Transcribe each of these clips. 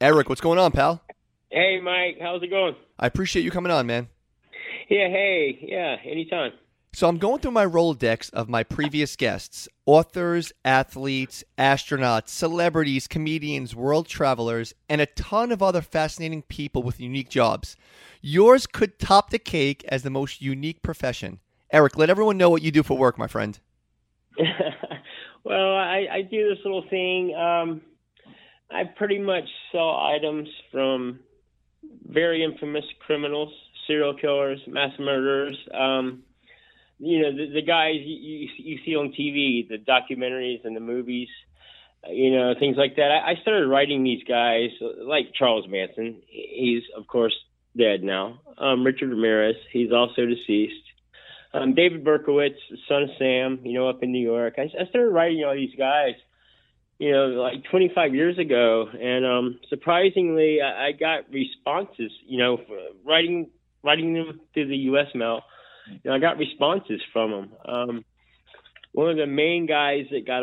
Eric, what's going on, pal? Hey, Mike. How's it going? I appreciate you coming on, man. Yeah, hey. Yeah, anytime. So I'm going through my Rolodex of my previous guests, authors, athletes, astronauts, celebrities, comedians, world travelers, and a ton of other fascinating people with unique jobs. Yours could top the cake as the most unique profession. Eric, let everyone know what you do for work, my friend. Well, I do this little thing. I pretty much sell items from very infamous criminals, serial killers, mass murderers. You know, the guys you see on TV, the documentaries and the movies, you know, things like that. I started writing these guys like Charles Manson. He's, of course, dead now. Richard Ramirez, he's also deceased. David Berkowitz, son of Sam, you know, up in New York. I started writing all these guys, you know, like 25 years ago. And surprisingly, I got responses, you know, writing them through the U.S. mail. You know, I got responses from them. One of the main guys that got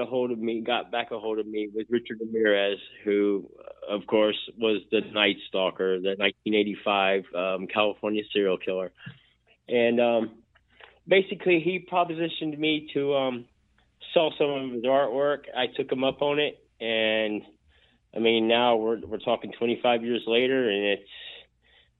back a hold of me was Richard Ramirez, who, of course, was the Night Stalker, the 1985 California serial killer. And basically, he propositioned me to sell some of his artwork. I took him up on it, and I mean, now we're talking 25 years later, and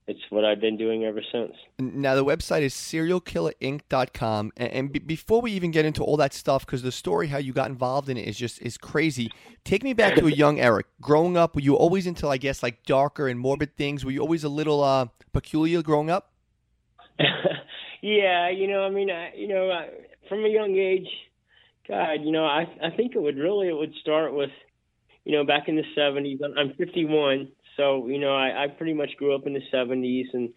it's what I've been doing ever since. Now, the website is SerialKillersInk.net. And before we even get into all that stuff, because the story, how you got involved in it is crazy. Take me back to a young Eric. Growing up, were you always into, I guess, like darker and morbid things? Were you always a little peculiar growing up? Yeah, you know, I mean, from a young age, God, you know, I think it would start with, you know, back in the 70s. I'm 51. So, you know, I pretty much grew up in the 70s, and,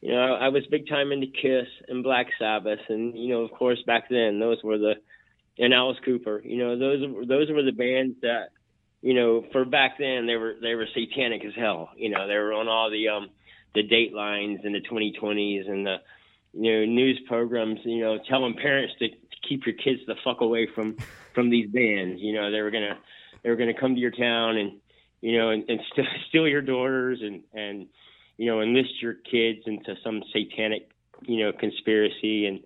you know, I was big time into Kiss and Black Sabbath. And, you know, of course, back then, and Alice Cooper, you know, those were the bands that, you know, for back then, they were satanic as hell. You know, they were on all the Datelines and the 2020s and the, you know, news programs, you know, telling parents to keep your kids the fuck away from these bands. You know, they were going to come to your town and, you know, and steal your daughters and, you know, enlist your kids into some satanic, you know, conspiracy. And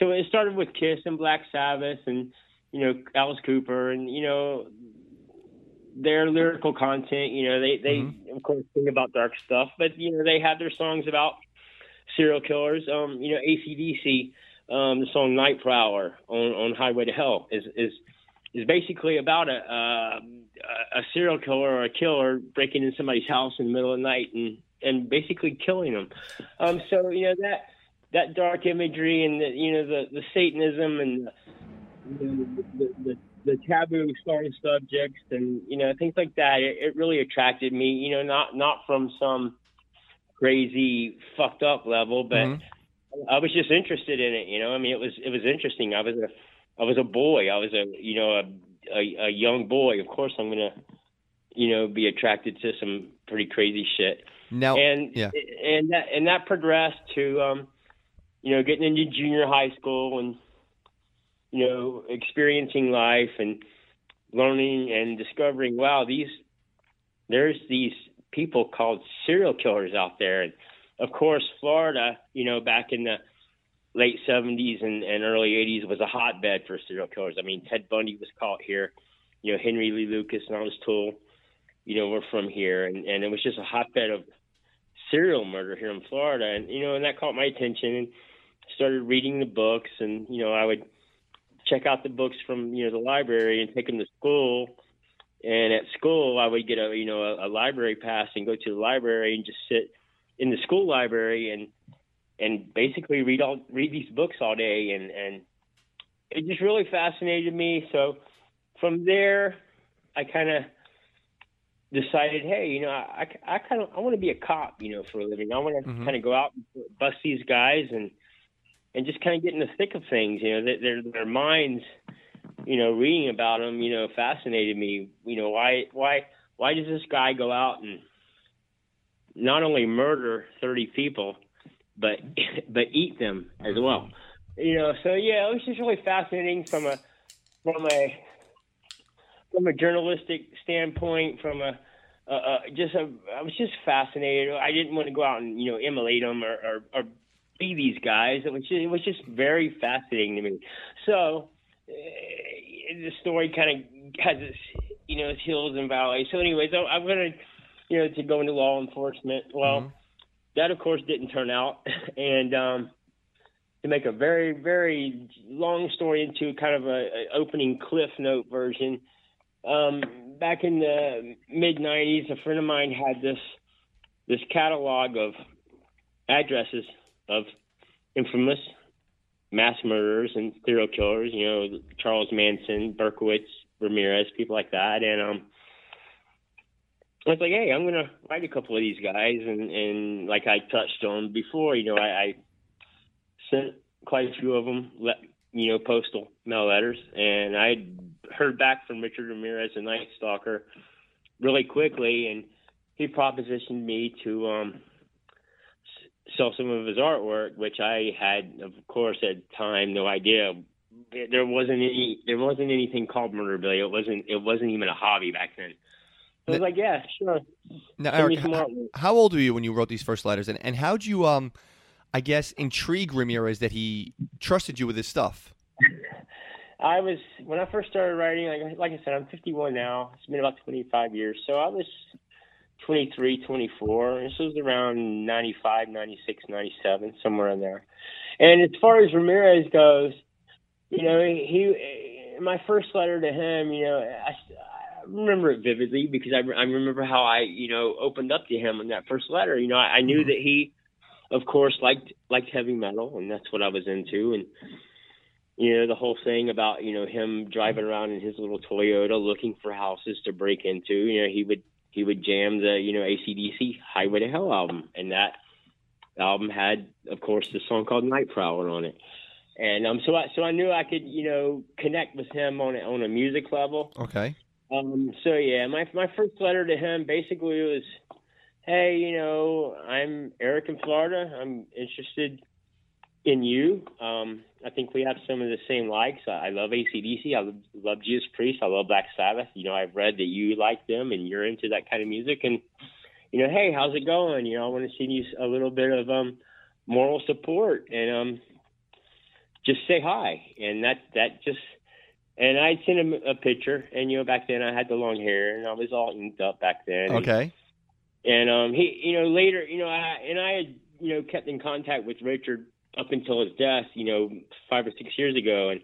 so it started with Kiss and Black Sabbath and, you know, Alice Cooper and, you know, their lyrical content. You know, they mm-hmm. of course, sing about dark stuff, but, you know, they have their songs about serial killers. You know, AC/DC, the song Night Prowler on Highway to Hell is basically about a serial killer or a killer breaking into somebody's house in the middle of the night and basically killing them. So, you know, that dark imagery and, you know, the Satanism and the taboo starting subjects and, you know, things like that, it really attracted me, you know, not from some crazy fucked up level, but mm-hmm. I was just interested in it. You know, I mean, it was interesting. I was a boy. I was a young boy. Of course, I'm gonna, you know, be attracted to some pretty crazy shit. Now, and that progressed to, you know, getting into junior high school and, you know, experiencing life and learning and discovering, wow, there's these people called serial killers out there. And of course, Florida, you know, back in the late 70s and early 80s was a hotbed for serial killers. I mean, Ted Bundy was caught here, you know, Henry Lee Lucas and all his tool, you know, were from here. And it was just a hotbed of serial murder here in Florida. And, you know, and that caught my attention and started reading the books. And, you know, I would check out the books from, you know, the library and take them to school. And at school, I would get a library pass and go to the library and just sit in the school library and basically read these books all day. And it just really fascinated me. So from there, I kind of decided, hey, you know, I want to be a cop, you know, for a living. I want to mm-hmm. kind of go out and bust these guys and just kind of get in the thick of things. You know, their minds. You know, reading about him, you know, fascinated me. You know, why does this guy go out and not only murder 30 people, but eat them as well? You know, so yeah, it was just really fascinating from a journalistic standpoint, from a I was just fascinated. I didn't want to go out and, you know, immolate them or be these guys. It was just very fascinating to me. So the story kind of has its, you know, its hills and valleys. So anyways, I'm going to, you know, to go into law enforcement. Well, mm-hmm. That of course didn't turn out. And, to make a very, very long story into kind of a opening cliff note version, back in the mid-'90s, a friend of mine had this catalog of addresses of infamous mass murderers and serial killers. You know, Charles Manson, Berkowitz, Ramirez, people like that. And I was like, hey, I'm gonna write a couple of these guys. And like I touched on before, you know, I sent quite a few of them, you know, postal mail letters, and I heard back from Richard Ramirez, a Night Stalker, really quickly, and he propositioned me to sell some of his artwork, which I had, of course, at the time, no idea. There wasn't anything called Murderabilia. It wasn't even a hobby back then. I was like, yeah, sure. Now, Eric, how old were you when you wrote these first letters, and how'd you, I guess, intrigue Ramirez that he trusted you with his stuff? When I first started writing, like I said, I'm 51 now. It's been about 25 years. So I was 23, 24. This was around 95, 96, 97, somewhere in there. And as far as Ramirez goes, you know, my first letter to him, you know, I remember it vividly because I remember how I, you know, opened up to him in that first letter. You know, I knew that he, of course, liked heavy metal, and that's what I was into. And, you know, the whole thing about, you know, him driving around in his little Toyota looking for houses to break into, you know, he would jam the, you know, AC/DC Highway to Hell album. And that album had, of course, the song called Night Prowler on it. And so I knew I could, you know, connect with him on a music level. Okay. So, yeah, my first letter to him basically was, hey, you know, I'm Eric in Florida. I'm interested in you. I think we have some of the same likes. I love AC/DC. I love Jesus Priest. I love Black Sabbath. You know, I've read that you like them and you're into that kind of music. And, you know, hey, how's it going? You know, I want to send you a little bit of moral support and just say hi. And and I sent him a picture. And, you know, back then I had the long hair and I was all inked up back then. Okay. And he, you know, later, you know, I had, you know, kept in contact with Richard up until his death, you know, 5 or 6 years ago. And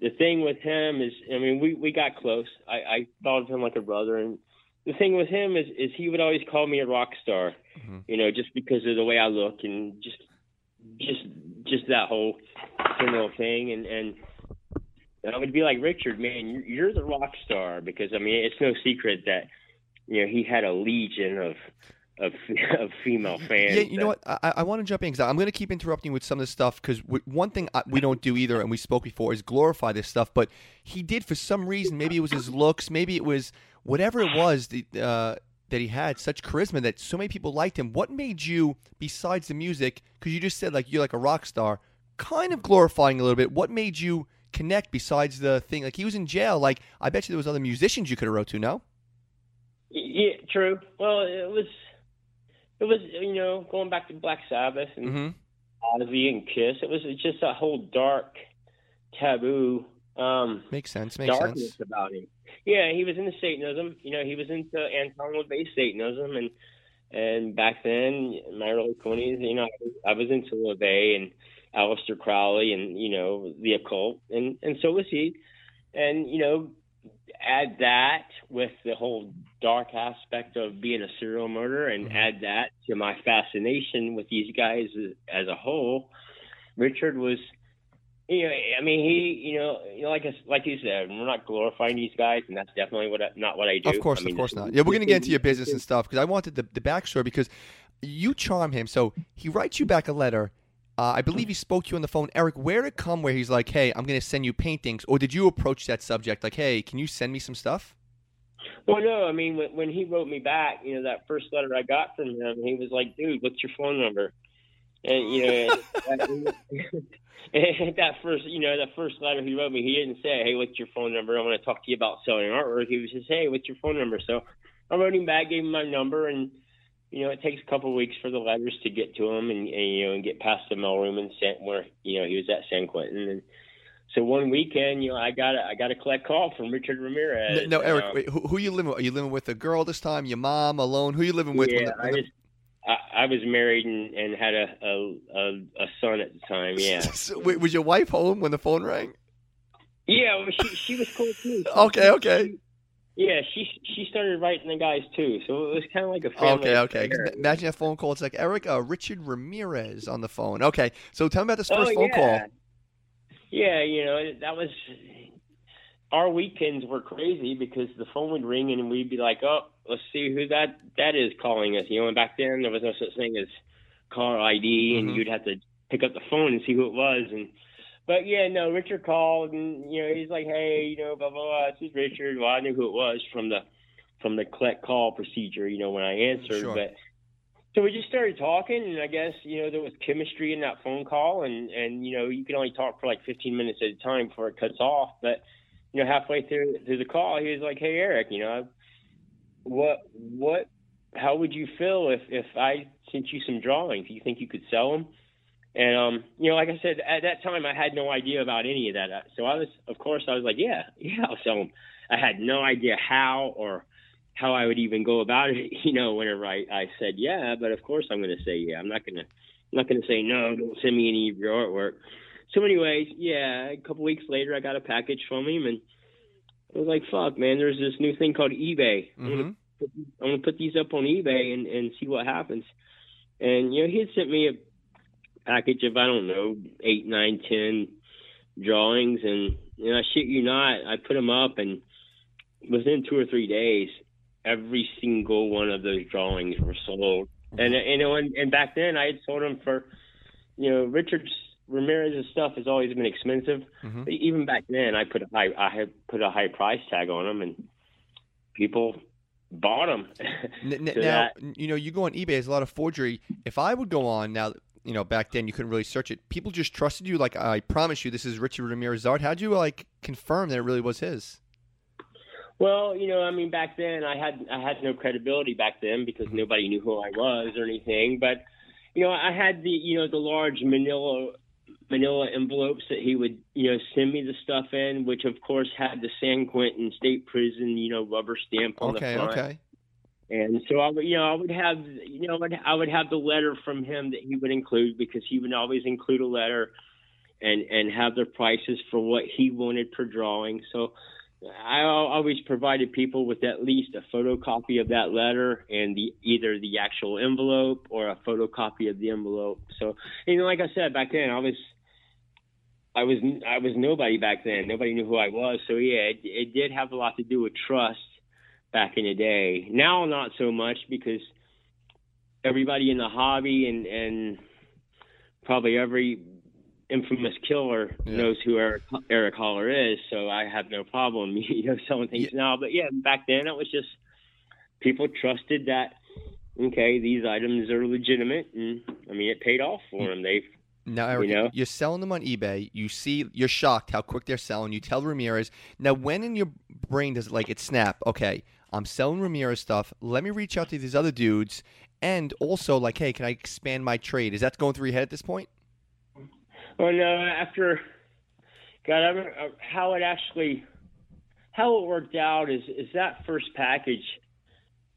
the thing with him is, I mean, we got close. I thought of him like a brother. And the thing with him is he would always call me a rock star, mm-hmm. you know, just because of the way I look and just that whole general thing. And I would be like, Richard, man, you're the rock star. Because, I mean, it's no secret that, you know, he had a legion of female fans. Yeah, you know what? I want to jump in because I'm going to keep interrupting you with some of this stuff because one thing we don't do either, and we spoke before, is glorify this stuff. But he did for some reason. Maybe it was his looks. Maybe it was whatever it was that he had such charisma that so many people liked him. What made you, besides the music, because you just said like you're like a rock star, kind of glorifying a little bit. What made you connect besides the thing? Like he was in jail. Like I bet you there was other musicians you could have wrote to. No. Yeah, true. Well, it was, you know, going back to Black Sabbath and mm-hmm. Ozzy and Kiss. It was just that whole dark taboo. Makes sense. About him. Yeah, he was into Satanism. You know, he was into Anton LaVey Satanism, and back then, in my early 20s, you know, I was into LaVey and Aleister Crowley, and you know, the occult, and so was he. And you know, add that with the whole dark aspect of being a serial murderer, and mm-hmm. add that to my fascination with these guys as a whole. Richard was, you know, I mean, he, you know, like you said, we're not glorifying these guys, and that's definitely not what I do. Of course not. Yeah, we're going to get into your business and stuff because I wanted the backstory because you charm him. So he writes you back a letter. I believe he spoke to you on the phone. Eric, where did it come where he's like, hey, I'm going to send you paintings? Or did you approach that subject like, hey, can you send me some stuff? Well, no. I mean, when he wrote me back, you know, that first letter I got from him, he was like, dude, what's your phone number? And, you know, that first letter he wrote me, he didn't say, hey, what's your phone number? I want to talk to you about selling artwork. He was just, hey, what's your phone number? So I wrote him back, gave him my number, and you know, it takes a couple of weeks for the letters to get to him, and you know, and get past the mailroom and sent where you know he was at San Quentin. And so one weekend, you know, I got a collect call from Richard Ramirez. No, Eric, wait, who you living with? Are you living with a girl this time? Your mom, alone? Who you living with? Yeah, I was married and had a son at the time. Yeah. So, wait, was your wife home when the phone rang? Yeah, well, she was cool too. Okay. Yeah, she started writing the guys too, so it was kind of like a family. Okay. Imagine that phone call. It's like Eric, Richard Ramirez on the phone. Okay, so tell me about this first phone call. Yeah, you know, that was – our weekends were crazy because the phone would ring and we'd be like, oh, let's see who that is calling us. You know, and back then there was no such thing as caller ID, and you'd have to pick up the phone and see who it was. But, yeah, no, Richard called, and, you know, he's like, hey, you know, blah, blah, blah, this is Richard. Well, I knew who it was from the collect call procedure, you know, when I answered. Sure. But so we just started talking, and I guess, you know, there was chemistry in that phone call, and you know, you can only talk for like 15 minutes at a time before it cuts off. But, you know, halfway through the call, he was like, hey, Eric, you know, how would you feel if I sent you some drawings? Do you think you could sell them? And, you know, like I said, at that time, I had no idea about any of that. So I was like, yeah, I'll sell them. I had no idea how or how I would even go about it, you know, whenever I said, yeah, but of course I'm going to say, yeah, I'm not going to say, no, don't send me any of your artwork. So anyways, yeah, a couple weeks later, I got a package from him, and I was like, fuck, man, there's this new thing called eBay. I'm going to put these up on eBay and see what happens. And, you know, he had sent me a package of, I don't know, 8, 9, 10 drawings. And, you know, I shit you not, I put them up, and within 2 or 3 days, every single one of those drawings were sold, and back then I had sold them for, you know, Richard Ramirez's stuff has always been expensive. But even back then, I had put a high price tag on them, and people bought them. Now you know, you go on eBay, there's a lot of forgery. If I would go on now, you know, back then you couldn't really search it. People just trusted you, like, I promise you, this is Richard Ramirez's art. How'd you like confirm that it really was his? Well, you know, I mean, back then I had no credibility back then because nobody knew who I was or anything. But, you know, I had the large manila envelopes that he would, you know, send me the stuff in, which of course had the San Quentin State Prison, you know, rubber stamp on the front. Okay. And so I would have the letter from him that he would include, because he would always include a letter and have the prices for what he wanted per drawing. So I always provided people with at least a photocopy of that letter and either the actual envelope or a photocopy of the envelope. So, you know, like I said, back then I was nobody back then. Nobody knew who I was. So yeah, it did have a lot to do with trust back in the day. Now, not so much, because everybody in the hobby and probably every infamous killer knows who Eric Holler is, so I have no problem, you know, selling things now. But yeah, back then it was just people trusted that, okay, these items are legitimate, and I mean, it paid off for them. Now, Eric, you know, you're selling them on eBay. You see, you're shocked how quick they're selling. You tell Ramirez. Now, when in your brain does it snap? Okay, I'm selling Ramirez stuff. Let me reach out to these other dudes, and also hey, can I expand my trade? Is that going through your head at this point? Well, no, after – God, I remember how it worked out is that first package,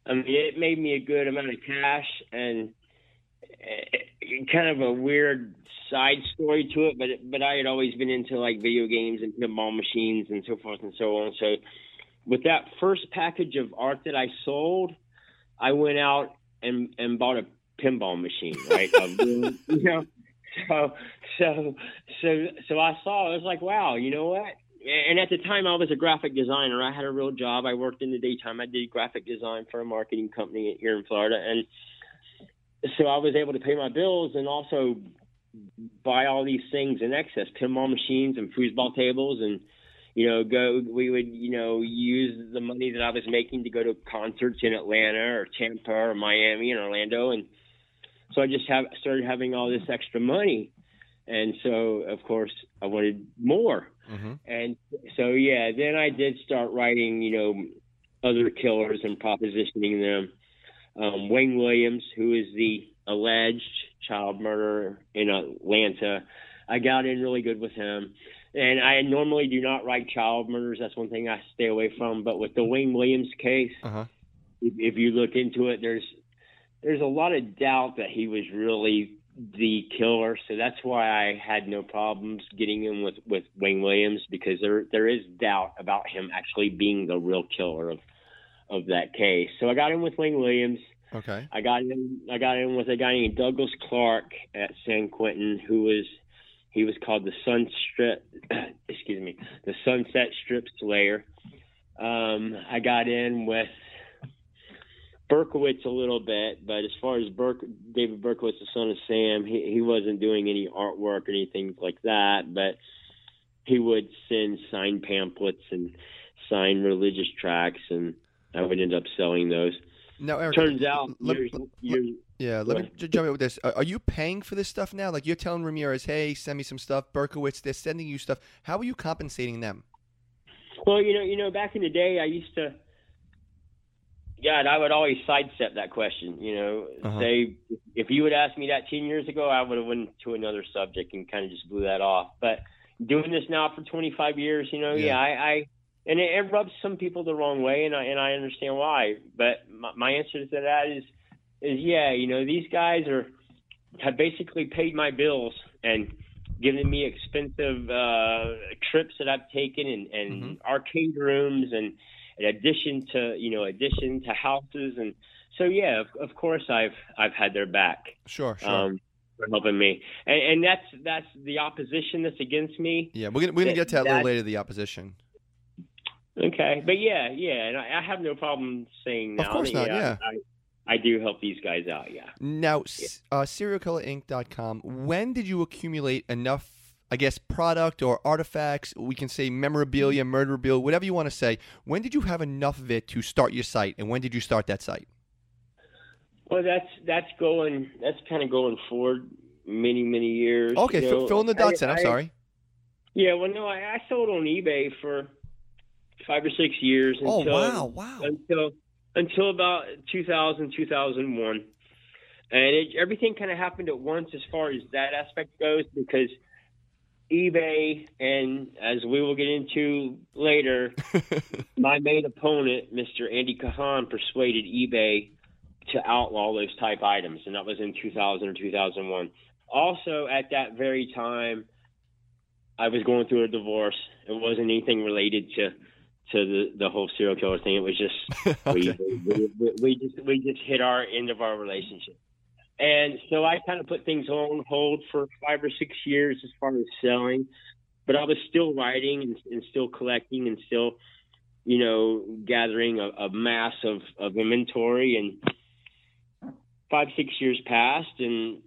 I mean, it made me a good amount of cash, and kind of a weird side story to it, but I had always been into, video games and pinball machines and so forth and so on. So with that first package of art that I sold, I went out and bought a pinball machine, right? You know? So I saw, I was like, wow, you know what? And at the time I was a graphic designer. I had a real job. I worked in the daytime. I did graphic design for a marketing company here in Florida. And so I was able to pay my bills and also buy all these things in excess, pinball machines and foosball tables. And, you know, we would use the money that I was making to go to concerts in Atlanta or Tampa or Miami and Orlando. And so I just started having all this extra money. And so, of course, I wanted more. And so, yeah, then I did start writing, you know, other killers and propositioning them. Wayne Williams, who is the alleged child murderer in Atlanta, I got in really good with him. And I normally do not write child murders. That's one thing I stay away from. But with the Wayne Williams case, if you look into it, there's a lot of doubt that he was really the killer. So that's why I had no problems getting in with Wayne Williams, because there is doubt about him actually being the real killer of that case. So I got in with Wayne Williams. Okay. I got in with a guy named Douglas Clark at San Quentin, he was called the Sunset Strip Slayer. I got in with Berkowitz a little bit, but as far as David Berkowitz, the son of Sam, he wasn't doing any artwork or anything like that, but he would send signed pamphlets and signed religious tracts, and I would end up selling those. Now, Eric, turns out, let me jump in with this. Are you paying for this stuff now? Like, you're telling Ramirez, hey, send me some stuff. Berkowitz, they're sending you stuff. How are you compensating them? Well, you know, back in the day, I used to, God, I would always sidestep that question. You know, say, if you would ask me that 10 years ago, I would have went to another subject and kind of just blew that off. But doing this now for 25 years, you know, and it rubs some people the wrong way, and I understand why. But my answer to that is these guys have basically paid my bills and given me expensive trips that I've taken and arcade rooms and in addition to houses, and so of course I've had their back. Sure. For helping me, and that's the opposition that's against me. Yeah, we're gonna get to that a little later. The opposition. Okay, but and I have no problem saying now. Of course not. I do help these guys out. Yeah. Now, SerialKillerInk.com. When did you accumulate enough, I guess, product or artifacts? We can say memorabilia, murderabilia, whatever you want to say. When did you have enough of it to start your site, and when did you start that site? Well, that's kind of going forward many years. Okay, fill in the dots. I'm sorry. Yeah, well, no, I sold on eBay for 5 or 6 years. Wow. Until about 2000, 2001. And everything kind of happened at once as far as that aspect goes, because eBay, and as we will get into later, my main opponent, Mr. Andy Kahan, persuaded eBay to outlaw those type items, and that was in 2000 or 2001. Also, at that very time, I was going through a divorce. It wasn't anything related to the whole serial killer thing. It was just we just hit our end of our relationship. And so I kind of put things on hold for 5 or 6 years as far as selling, but I was still writing and still collecting and still, gathering a mass of inventory. And 5, 6 years passed, and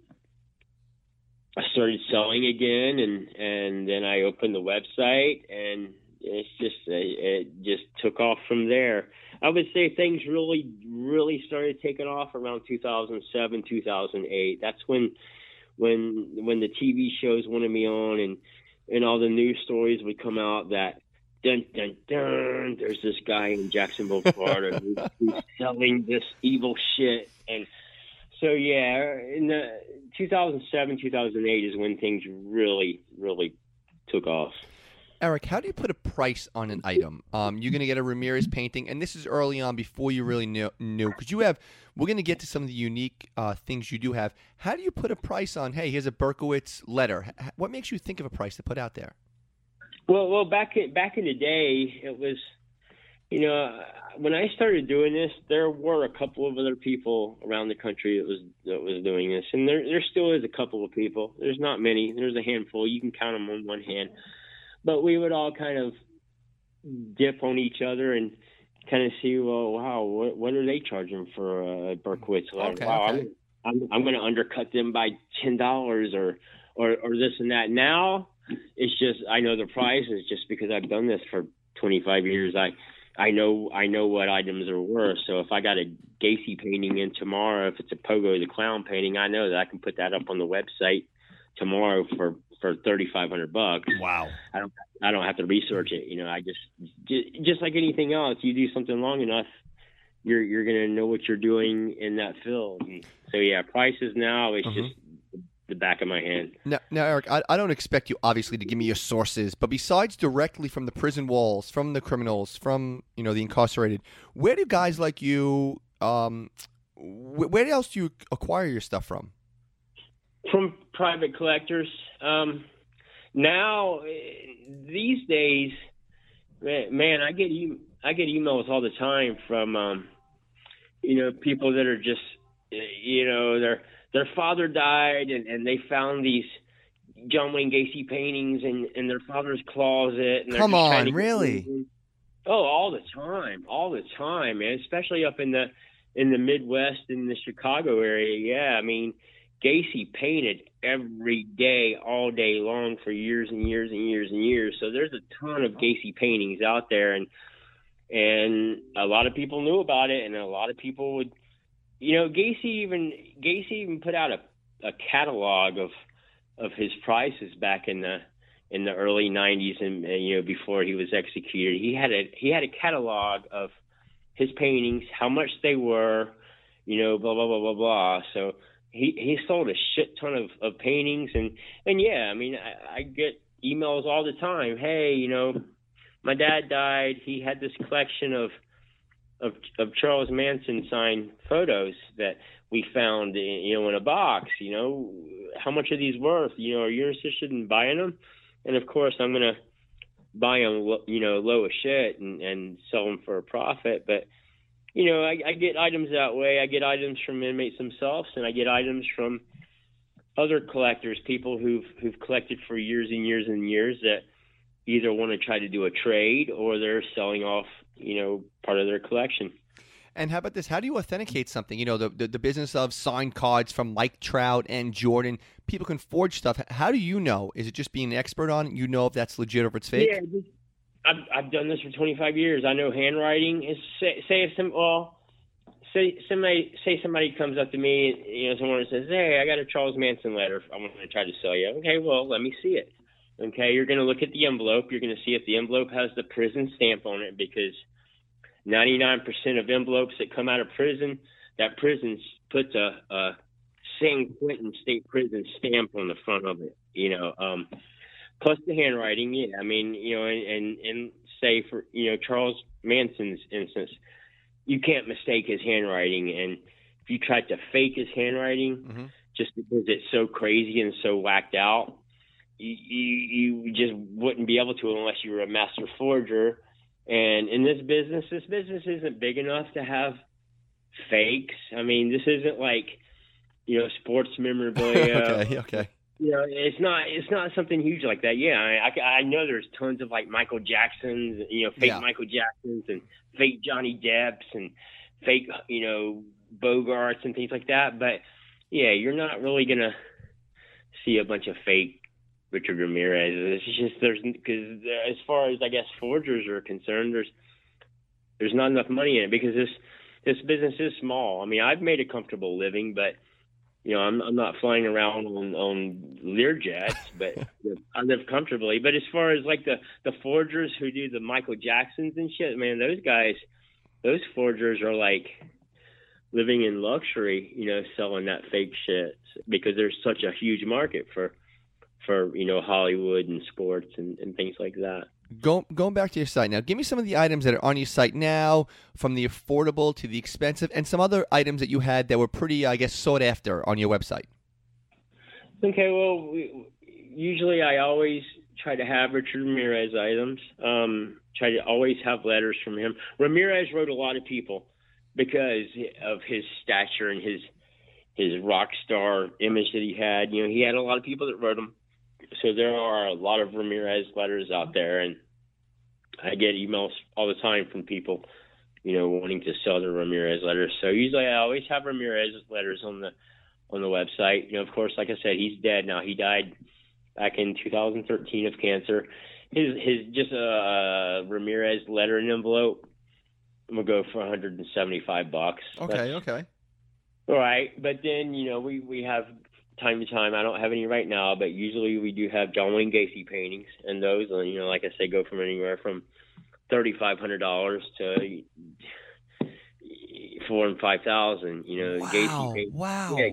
I started selling again, and then I opened the website, and it just took off from there. I would say things really started taking off around 2007, 2008. That's when the TV shows wanted me on, and all the news stories would come out that dun dun dun, there's this guy in Jacksonville, Florida who's selling this evil shit. And so in the 2007, 2008 is when things really took off. Eric, how do you put a price on an item? You're going to get a Ramirez painting, and this is early on before you really knew, because we're going to get to some of the unique things you do have. How do you put a price on, hey, here's a Berkowitz letter? What makes you think of a price to put out there? Well, back in the day, it was, when I started doing this, there were a couple of other people around the country that was doing this, and there still is a couple of people. There's not many. There's a handful. You can count them on one hand. But we would all kind of dip on each other and kind of see, what are they charging for a Berkowitz? Like, okay, I'm going to undercut them by $10 or this and that. Now it's just, I know the price is just because I've done this for 25 years. I know what items are worth. So if I got a Gacy painting in tomorrow, if it's a Pogo the Clown painting, I know that I can put that up on the website tomorrow for for $3,500. Wow. I don't have to research it. You know, I just like anything else, you do something long enough, you're going to know what you're doing in that field. So yeah, prices now, it's just the back of my hand. Now Eric, I don't expect you obviously to give me your sources, but besides directly from the prison walls, from the criminals, from, you know, the incarcerated, where do guys like you, where else do you acquire your stuff from? From private collectors. Now these days, man, I get emails all the time from, you know, people that are just, you know, their father died and they found these John Wayne Gacy paintings in their father's closet. And come on, really? All the time, man. Especially up in the Midwest, in the Chicago area. Yeah, I mean, Gacy painted every day, all day long for years and years and years and years. So there's a ton of Gacy paintings out there, and a lot of people knew about it, and a lot of people would, you know, Gacy even put out a catalog of his prices back in the early 90s, and you know, before he was executed, he had a catalog of his paintings, how much they were, you know, blah blah blah blah blah. So he sold a shit ton of paintings, and yeah, I mean, I get emails all the time. Hey, you know, my dad died. He had this collection of Charles Manson signed photos that we found, you know, in a box. You know, how much are these worth? You know, are you interested in buying them? And of course, I'm gonna buy them, you know, low as shit and sell them for a profit. But you know, I get items that way. I get items from inmates themselves, and I get items from other collectors, people who've collected for years and years and years that either want to try to do a trade or they're selling off, you know, part of their collection. And how about this? How do you authenticate something? You know, the business of signed cards from Mike Trout and Jordan. People can forge stuff. How do you know? Is it just being an expert on it? You know if that's legit or if it's fake? Yeah, I've done this for 25 years. I know handwriting. Is say somebody comes up to me, you know, someone says, "Hey, I got a Charles Manson letter. I want to try to sell you." Okay, well, let me see it. Okay, you're going to look at the envelope. You're going to see if the envelope has the prison stamp on it, because 99% of envelopes that come out of prison, that prison puts a San Quentin State Prison stamp on the front of it, you know. Plus the handwriting, yeah. I mean, you know, and say for, you know, Charles Manson's instance, you can't mistake his handwriting. And if you tried to fake his handwriting, just because it's so crazy and so whacked out, you just wouldn't be able to unless you were a master forger. And in this business isn't big enough to have fakes. I mean, this isn't like, you know, sports memorabilia. Okay. You know, it's not something huge like that. Yeah, I know there's tons of like Michael Jacksons, you know, fake Michael Jacksons and fake Johnny Depps and fake, you know, Bogarts and things like that. But yeah, you're not really gonna see a bunch of fake Richard Ramirez. It's just because as far as I guess forgers are concerned, there's not enough money in it because this business is small. I mean, I've made a comfortable living, but you know, I'm not flying around on Learjets, but I live comfortably. But as far as like the forgers who do the Michael Jacksons and shit, man, those forgers are like living in luxury, you know, selling that fake shit because there's such a huge market for you know, Hollywood and sports and things like that. Going back to your site now, give me some of the items that are on your site now, from the affordable to the expensive, and some other items that you had that were pretty, I guess, sought after on your website. Okay, well, usually I always try to have Richard Ramirez items. Try to always have letters from him. Ramirez wrote a lot of people because of his stature and his rock star image that he had. You know, he had a lot of people that wrote him. So there are a lot of Ramirez letters out there, and I get emails all the time from people, you know, wanting to sell their Ramirez letters. So usually I always have Ramirez letters on the website. You know, of course, like I said, he's dead now. He died back in 2013 of cancer. His just a Ramirez letter and envelope will go for $175. Okay. All right, but then, you know, we have time to time. I don't have any right now, but usually we do have John Wayne Gacy paintings, and those, you know, like I say, go from anywhere from $3,500 to $4,000 and $5,000. You know, wow. Gacy paintings. Wow. Yeah,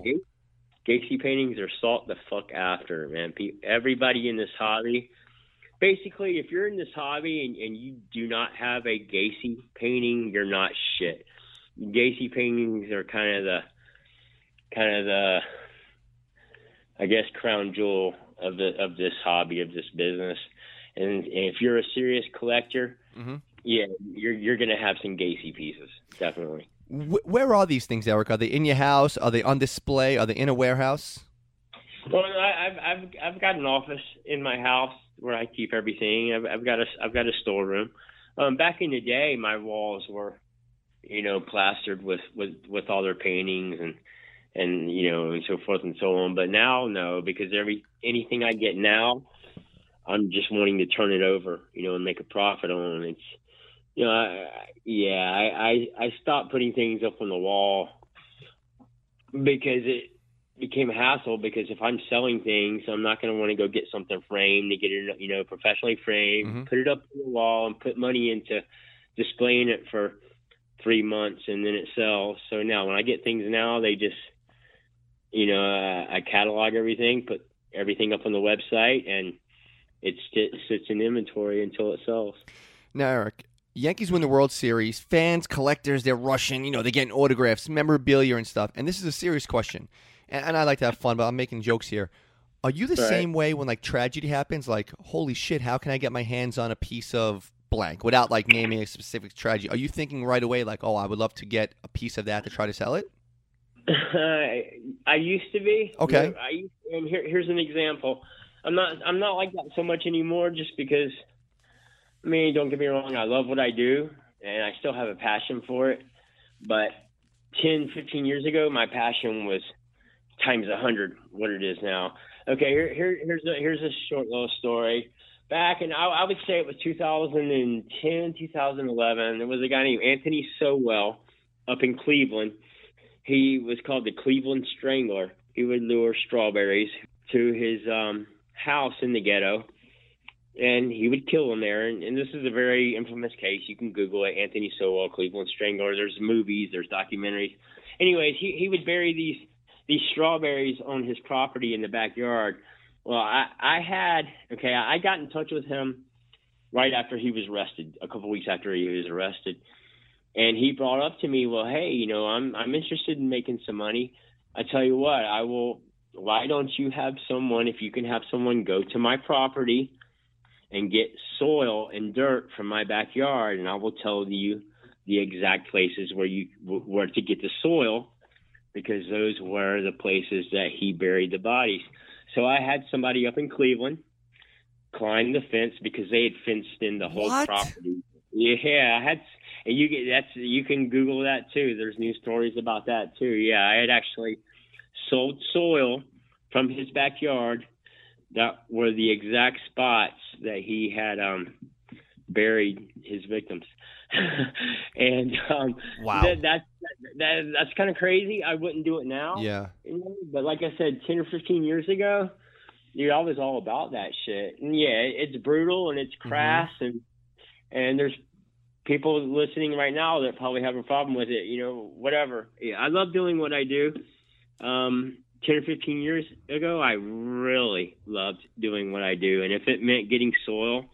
Gacy paintings are sought the fuck after, man. Everybody in this hobby. Basically, if you're in this hobby and you do not have a Gacy painting, you're not shit. Gacy paintings are kind of the, I guess, crown jewel of this hobby, of this business. And if you're a serious collector, mm-hmm. yeah, you're gonna have some Gacy pieces, definitely. Where are these things, Eric? Are they in your house? Are they on display? Are they in a warehouse? Well, I've got an office in my house where I keep everything. I've got a storeroom. Back in the day, my walls were, you know, plastered with all their paintings and you know, and so forth and so on. But now, no, because anything I get now, I'm just wanting to turn it over, you know, and make a profit on it. It's, you know, I stopped putting things up on the wall because it became a hassle. Because if I'm selling things, I'm not going to want to go get something framed to get it, you know, professionally framed, mm-hmm. put it up on the wall, and put money into displaying it for 3 months, and then it sells. So now, when I get things now, they just, you know, I catalog everything, put everything up on the website, and it sits in inventory until it sells. Now, Eric, Yankees win the World Series. Fans, collectors, they're rushing. You know, they're getting autographs, memorabilia, and stuff. And this is a serious question. And I like to have fun, but I'm making jokes here. Are you the same way when, like, tragedy happens? Like, holy shit, how can I get my hands on a piece of blank without, like, naming a specific tragedy? Are you thinking right away, like, oh, I would love to get a piece of that to try to sell it? I used to be. Okay. You know, and here's an example. I'm not like that so much anymore, just because, I mean, don't get me wrong, I love what I do, and I still have a passion for it. But 10, 15 years ago, my passion was times 100 what it is now. Okay, here's a short little story. Back in, I would say it was 2010, 2011, there was a guy named Anthony Sowell up in Cleveland. He was called the Cleveland Strangler. He would lure strawberries to his house in the ghetto, and he would kill them there. And this is a very infamous case. You can Google it, Anthony Sowell, Cleveland Strangler. There's movies, there's documentaries. Anyways, he would bury these strawberries on his property in the backyard. Well, I got in touch with him right after he was arrested, a couple weeks after he was arrested. And he brought up to me, well, hey, you know, I'm interested in making some money. I tell you what, why don't you have someone, if you can have someone go to my property and get soil and dirt from my backyard, and I will tell you the exact places where to get the soil, because those were the places that he buried the bodies. So I had somebody up in Cleveland climb the fence, because they had fenced in the whole property. Yeah, you can Google that too. There's news stories about that too. Yeah, I had actually sold soil from his backyard that were the exact spots that he had buried his victims. And wow, that's kind of crazy. I wouldn't do it now. Yeah. You know? But like I said, 10 or 15 years ago, dude, I was all about that shit. And yeah, it's brutal and it's crass, mm-hmm. and there's people listening right now that probably have a problem with it, you know, whatever. Yeah, I love doing what I do. 10 or 15 years ago, I really loved doing what I do. And if it meant getting soil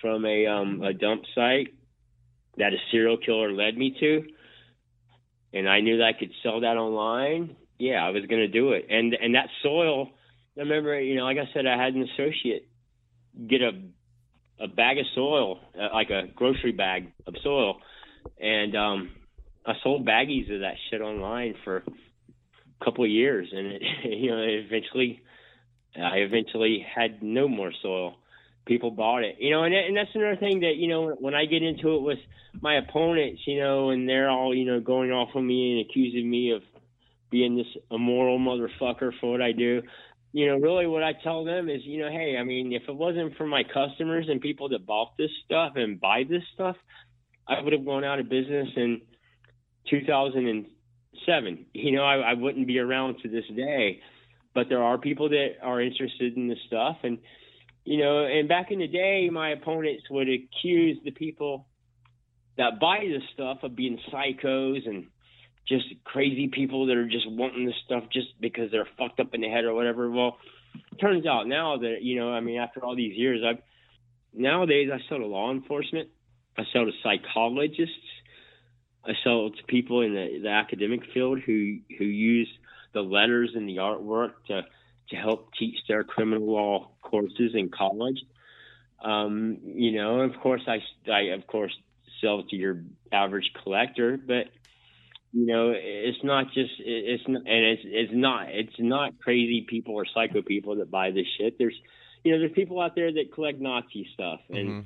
from a dump site that a serial killer led me to, and I knew that I could sell that online, yeah, I was going to do it. And that soil, I remember, you know, like I said, I had an associate get a bag of soil, like a grocery bag of soil. And I sold baggies of that shit online for a couple of years. And it, you know, I eventually had no more soil. People bought it, you know, and that's another thing that, you know, when I get into it with my opponents, you know, and they're all, you know, going off on me and accusing me of being this immoral motherfucker for what I do. You know, really what I tell them is, you know, hey, I mean, if it wasn't for my customers and people that bought this stuff and buy this stuff, I would have gone out of business in 2007. You know, I wouldn't be around to this day. but there are people that are interested in this stuff. And, you know, and back in the day, my opponents would accuse the people that buy this stuff of being psychos and just crazy people that are just wanting this stuff just because they're fucked up in the head or whatever. Well, it turns out now that, you know, I mean, after all these years, nowadays I sell to law enforcement. I sell to psychologists. I sell to people in the academic field who use the letters and the artwork to help teach their criminal law courses in college. You know, of course, I sell to your average collector, but you know, it's not crazy people or psycho people that buy this shit. There's people out there that collect Nazi stuff, and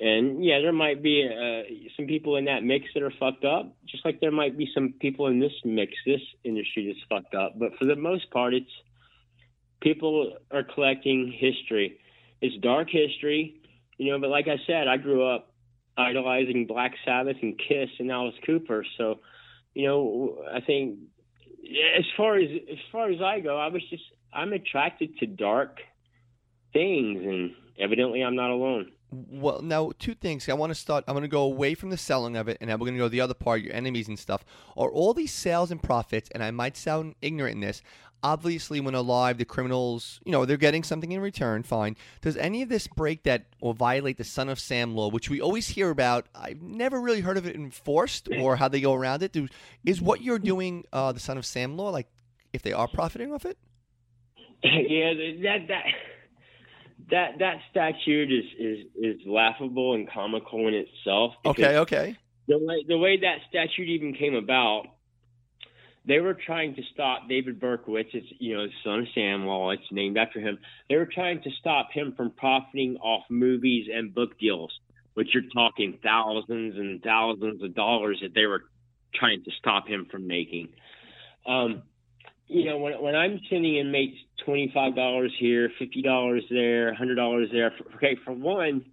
and yeah, there might be some people in that mix that are fucked up, just like there might be some people in this mix, this industry that's fucked up. But for the most part, it's people are collecting history. It's dark history, you know. But like I said, I grew up idolizing Black Sabbath and Kiss and Alice Cooper. So, you know, I think as far as I go, I'm attracted to dark things, and evidently I'm not alone. Well, now, two things. I'm going to go away from the selling of it, and then we're going to go to the other part, your enemies and stuff. Are all these sales and profits, and I might sound ignorant in this, obviously when alive, the criminals, you know, they're getting something in return, fine. Does any of this break that or violate the Son of Sam law, which we always hear about? I've never really heard of it enforced or how they go around it. Is what you're doing the Son of Sam law, like if they are profiting off it? Yeah, That statute is laughable and comical in itself. Okay. The way that statute even came about, they were trying to stop David Berkowitz. It's, you know, Son of Sam law. It's named after him. They were trying to stop him from profiting off movies and book deals, which you're talking thousands and thousands of dollars that they were trying to stop him from making. You know, when I'm sending inmates $25 here, $50 there, $100 there, for one,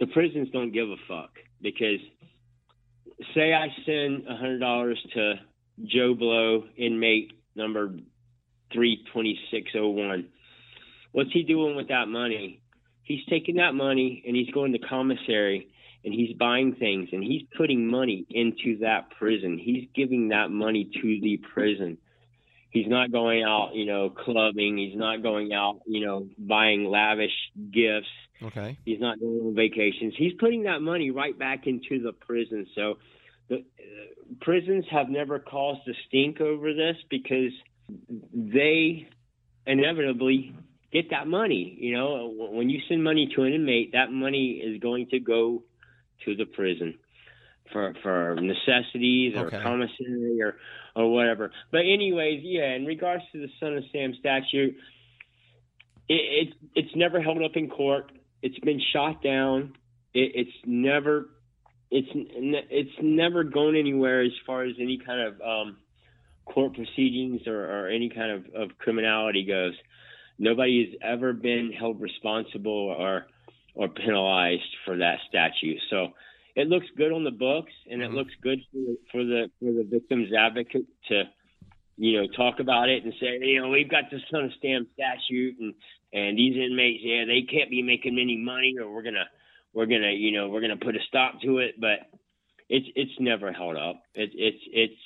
the prisons don't give a fuck, because say I send $100 to Joe Blow, inmate number 32601. What's he doing with that money? He's taking that money and he's going to commissary and he's buying things and he's putting money into that prison. He's giving that money to the prison. He's not going out, you know, clubbing. He's not going out, you know, buying lavish gifts. Okay. He's not going on vacations. He's putting that money right back into the prison. So the prisons have never caused a stink over this because they inevitably get that money. You know, when you send money to an inmate, that money is going to go to the prison for necessities or commissary or whatever. But anyways, yeah, in regards to the Son of Sam statute, it's never held up in court. It's been shot down. It's never gone anywhere as far as any kind of court proceedings or any kind of criminality goes. Nobody has ever been held responsible or penalized for that statute. So it looks good on the books, and it looks good for the victim's advocate to, you know, talk about it and say, you know, we've got this Son of Sam statute, and these inmates, yeah, they can't be making any money, or we're gonna put a stop to it. But it's never held up. It's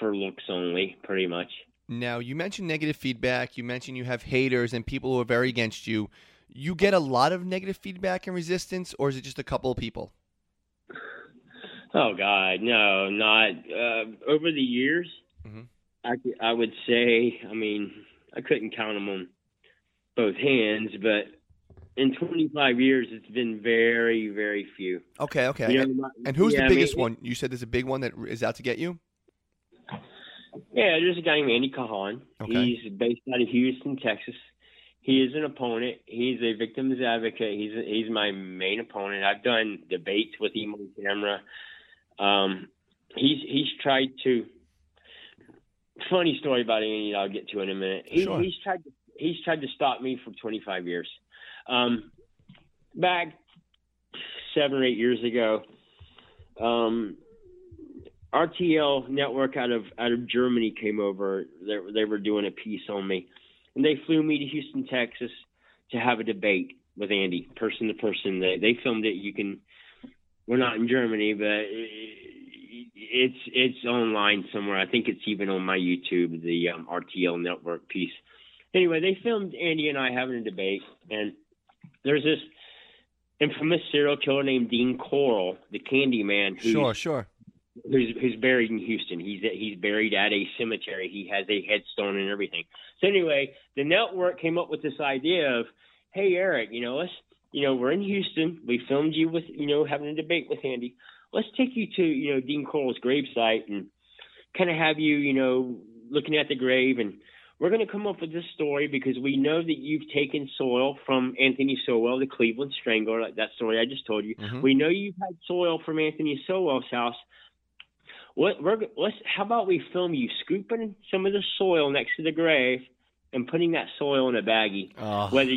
for looks only, pretty much. Now, you mentioned negative feedback. You mentioned you have haters and people who are very against you. You get a lot of negative feedback and resistance, or is it just a couple of people? Oh, God, no, not. Over the years, I would say, I mean, I couldn't count them on both hands, but in 25 years, it's been very, very few. Okay. You know, and who's the biggest one? You said there's a big one that is out to get you? Yeah, there's a guy named Andy Kahan. Okay. He's based out of Houston, Texas. He is an opponent. He's a victim's advocate. He's my main opponent. I've done debates with him on camera. He's tried to. Funny story about Andy. I'll get to in a minute. Sure. He's tried to stop me for 25 years. Back 7 or 8 years ago, RTL Network out of Germany came over. They were doing a piece on me, and they flew me to Houston, Texas, to have a debate with Andy, person to person. They filmed it. You can. We're not in Germany, but it's online somewhere. I think it's even on my YouTube, the RTL Network piece. Anyway, they filmed Andy and I having a debate, and there's this infamous serial killer named Dean Corll, the Candyman. Who's buried in Houston. He's buried at a cemetery. He has a headstone and everything. So anyway, the network came up with this idea of, hey, Eric, we're in Houston. We filmed you with, having a debate with Andy. Let's take you to, Dean Corll's gravesite and kind of have you, looking at the grave. And we're going to come up with this story because we know that you've taken soil from Anthony Sowell, the Cleveland Strangler, like that story I just told you. Mm-hmm. We know you've had soil from Anthony Sowell's house. How about we film you scooping some of the soil next to the grave and putting that soil in a baggie? Oh. Whether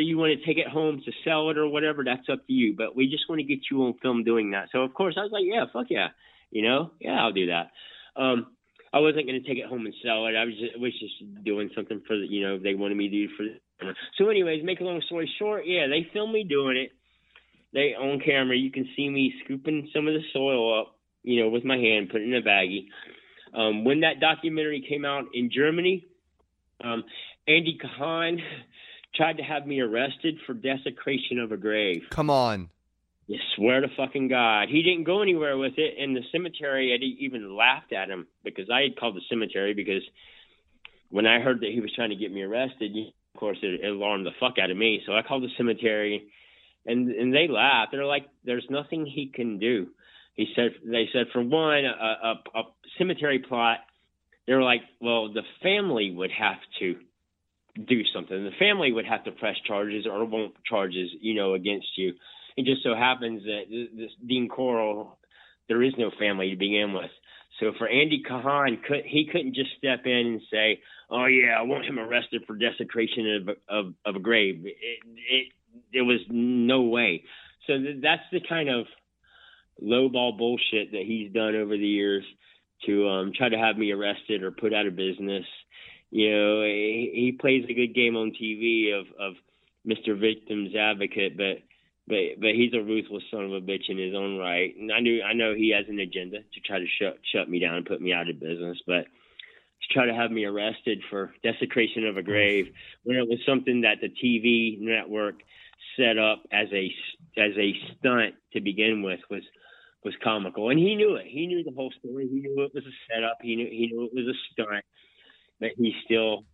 you want to take it home to sell it or whatever, that's up to you. But we just want to get you on film doing that. So of course I was like, yeah, fuck yeah, yeah, I'll do that. I wasn't going to take it home and sell it. I was just doing something for the, they wanted me to do for. So anyways, make a long story short, yeah, they filmed me doing it. They on camera, you can see me scooping some of the soil up, with my hand, put it in a baggie. When that documentary came out in Germany, Andy Kahan tried to have me arrested for desecration of a grave. Come on. I swear to fucking God. He didn't go anywhere with it, and the cemetery had even laughed at him because I had called the cemetery because when I heard that he was trying to get me arrested, of course, it alarmed the fuck out of me. So I called the cemetery, and they laughed. They're like, there's nothing he can do. They said, for one, a cemetery plot, they were like, well, the family would have to do something. The family would have to press charges or won't charges, against you. It just so happens that this Dean Corll, there is no family to begin with. So for Andy Kahan, he couldn't just step in and say, oh, yeah, I want him arrested for desecration of a grave. There was no way. So that's the kind of lowball bullshit that he's done over the years to try to have me arrested or put out of business. He plays a good game on TV of Mr. Victim's Advocate, but he's a ruthless son of a bitch in his own right. And I know he has an agenda to try to shut me down and put me out of business, but to try to have me arrested for desecration of a grave when it was something that the TV network set up as a stunt to begin with was comical, and he knew it. He knew the whole story. He knew it was a setup. He knew it was a stunt, but he still,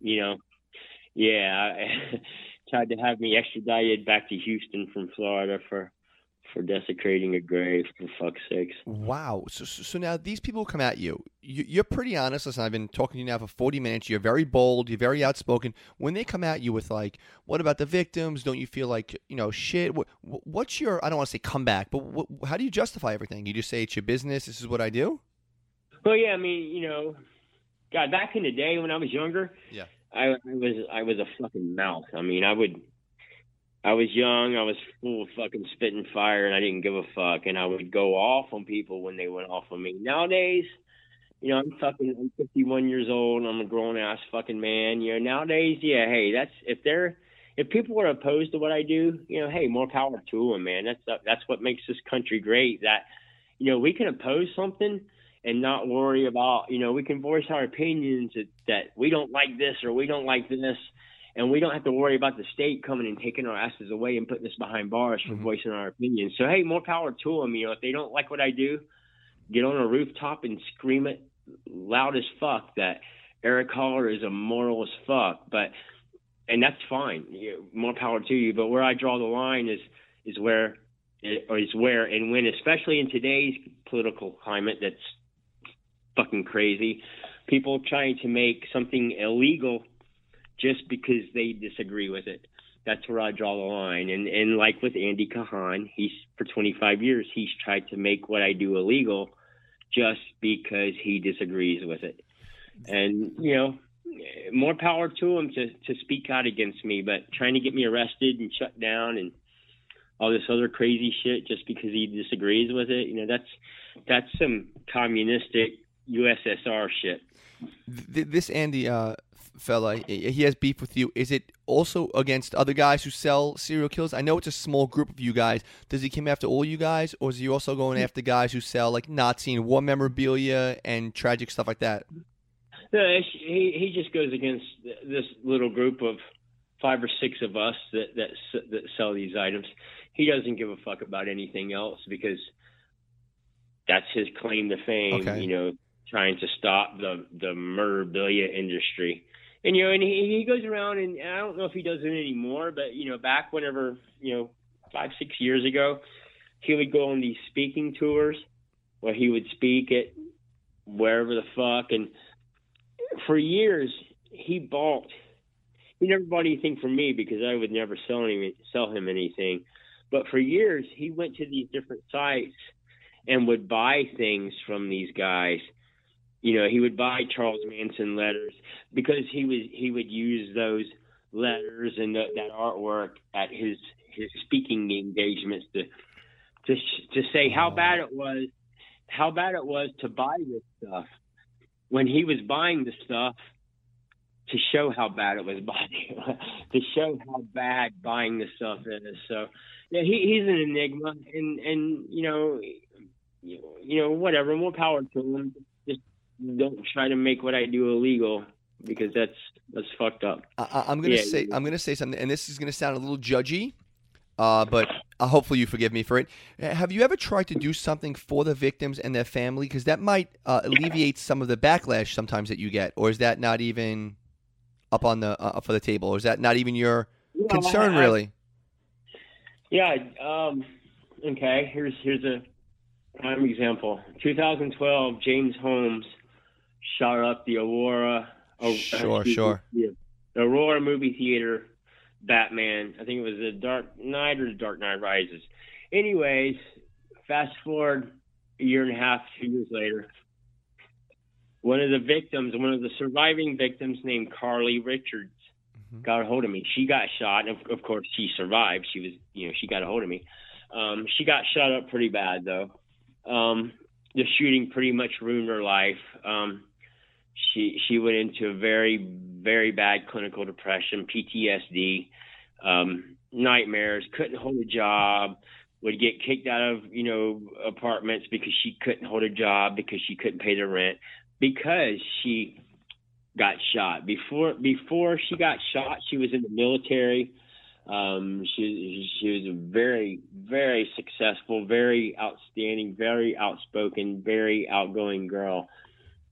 tried to have me extradited back to Houston from Florida for desecrating a grave. For fuck's sakes! Wow. So now these people come at you. You're pretty honest. Listen, I've been talking to you now for 40 minutes. You're very bold. You're very outspoken. When they come at you with like, "What about the victims? Don't you feel like shit?" What's your? I don't want to say comeback, but how do you justify everything? You just say it's your business. This is what I do. Well, yeah. I mean, God, back in the day when I was younger, yeah. I was a fucking mouth. I mean, I was young. I was full of fucking spit and fire, and I didn't give a fuck. And I would go off on people when they went off on me. Nowadays, I'm 51 years old, and I'm a grown ass fucking man. Nowadays, yeah, hey, that's if people are opposed to what I do, hey, more power to them, man. That's what makes this country great. That we can oppose something and not worry about, we can voice our opinions that we don't like this or we don't like this, and we don't have to worry about the state coming and taking our asses away and putting us behind bars for voicing our opinions. So, hey, more power to them. If they don't like what I do, get on a rooftop and scream it loud as fuck that Eric Holler is immoral as fuck. And that's fine. More power to you. But where I draw the line is where and when, especially in today's political climate that's fucking crazy, people trying to make something illegal just because they disagree with it. That's where I draw the line. And like with Andy Kahan, for 25 years, he's tried to make what I do illegal just because he disagrees with it. And, more power to him to speak out against me, but trying to get me arrested and shut down and all this other crazy shit just because he disagrees with it, that's – that's some communistic USSR shit. This Andy fella, he has beef with you. Is it also against other guys who sell serial killers? I know it's a small group of you guys. Does he come after all you guys, or is he also going after guys who sell like Nazi and war memorabilia and tragic stuff like that? No, he just goes against this little group of 5 or 6 of us that sell these items. He doesn't give a fuck about anything else because that's his claim to fame. Okay. You know, trying to stop the memorabilia industry. And, you know, and he goes around, and I don't know if he does it anymore, but, you know, back whenever, you know, 5, 6 years ago, he would go on these speaking tours where he would speak at wherever the fuck. And for years, he bought. He never bought anything from me because I would never sell him anything. But for years, he went to these different sites and would buy things from these guys. You know, he would buy Charles Manson letters because he would use those letters and that artwork at his speaking engagements to say how bad it was to buy this stuff when he was buying the stuff to show how bad it was buying the stuff is. So yeah, he's an enigma, and you know whatever, more power to him. Don't try to make what I do illegal because that's fucked up. I'm gonna say something, and this is gonna sound a little judgy, but hopefully you forgive me for it. Have you ever tried to do something for the victims and their family? Because that might alleviate some of the backlash sometimes that you get, or is that not even up on the up for the table? Or is that not even your concern really? Yeah. Okay. Here's a prime example. 2012, James Holmes shot up the Aurora movie theater, Batman. I think it was the Dark Knight or the Dark Knight Rises. Anyways, fast forward a year and a half, 2 years later, one of the surviving victims named Carly Richards got a hold of me. She got shot. Of course, she survived. She was, you know, she got a hold of me. She got shot up pretty bad though. The shooting pretty much ruined her life. She went into a very, very bad clinical depression, PTSD, nightmares, couldn't hold a job, would get kicked out of, you know, apartments because she couldn't hold a job, because she couldn't pay the rent, because she got shot. Before she got shot, she was in the military. She was a very, very successful, very outstanding, very outspoken, very outgoing girl.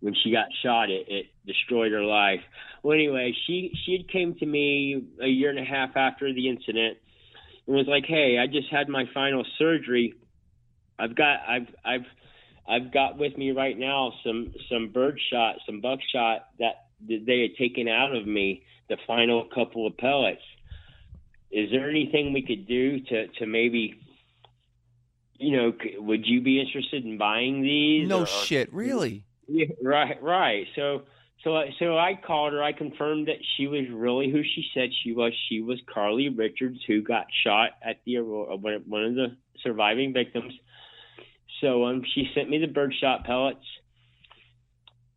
When she got shot, it destroyed her life. Well, anyway, she had came to me a year and a half after the incident and was like, "Hey, I just had my final surgery. I've got with me right now some buckshot that they had taken out of me, the final couple of pellets. Is there anything we could do to maybe, you know, would you be interested in buying these?" No shit, really? Yeah, right. So I called her. I confirmed that she was really who she said she was. She was Carly Richards, who got shot at the Aurora, one of the surviving victims. So she sent me the birdshot pellets.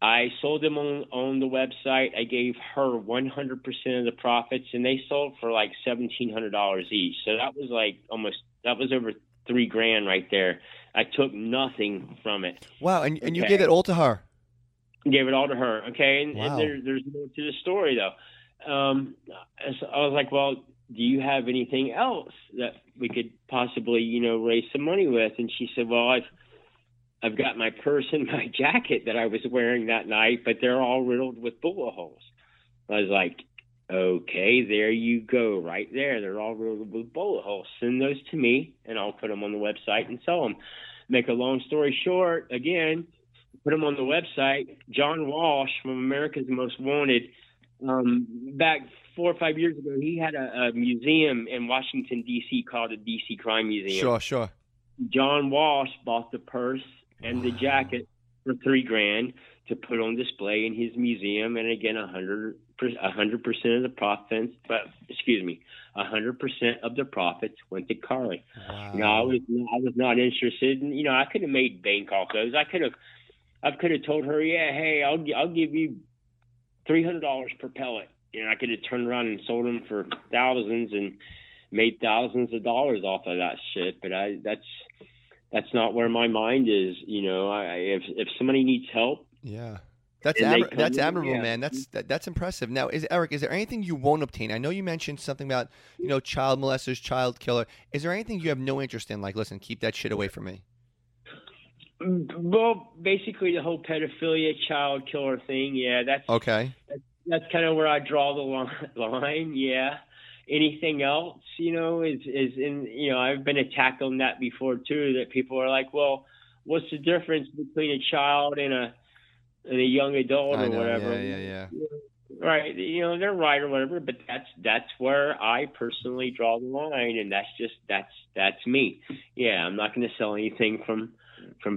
I sold them on the website. I gave her 100% of the profits, and they sold for like $1,700 each. So that was over $3,000 right there. I took nothing from it. Wow, and you gave it all to her? Gave it all to her, okay? And, wow. And there's more to the story, though. So I was like, well, do you have anything else that we could possibly, you know, raise some money with? And she said, well, I've got my purse and my jacket that I was wearing that night, but they're all riddled with bullet holes. I was like, okay, there you go, right there. They're all riddled with bullet holes. Send those to me, and I'll put them on the website and sell them. Make a long story short, again, put them on the website. John Walsh from America's Most Wanted, back 4 or 5 years ago, he had a museum in Washington, D.C. called the D.C. Crime Museum. Sure. John Walsh bought the purse and the jacket for $3,000 to put on display in his museum, and again, 100% 100% of the profits, 100% of the profits went to Carly. Wow. Now, I was not interested, and I could have made bank off those. I could have told her, yeah, hey, I'll give you $300 per pellet, and I could have turned around and sold them for thousands and made thousands of dollars off of that shit. But that's not where my mind is. If somebody needs help, yeah. That's admirable, yeah. Man. That's impressive. Now, Eric, is there anything you won't obtain? I know you mentioned something about, child molesters, child killer. Is there anything you have no interest in? Like, listen, keep that shit away from me. Well, basically the whole pedophilia, child killer thing. Yeah, that's okay. That's kind of where I draw the line. Yeah. Anything else, I've been attacked on that before too. That people are like, well, what's the difference between a child and a young adult or whatever. Yeah. Right. They're right or whatever, but that's where I personally draw the line, and that's me. Yeah, I'm not going to sell anything from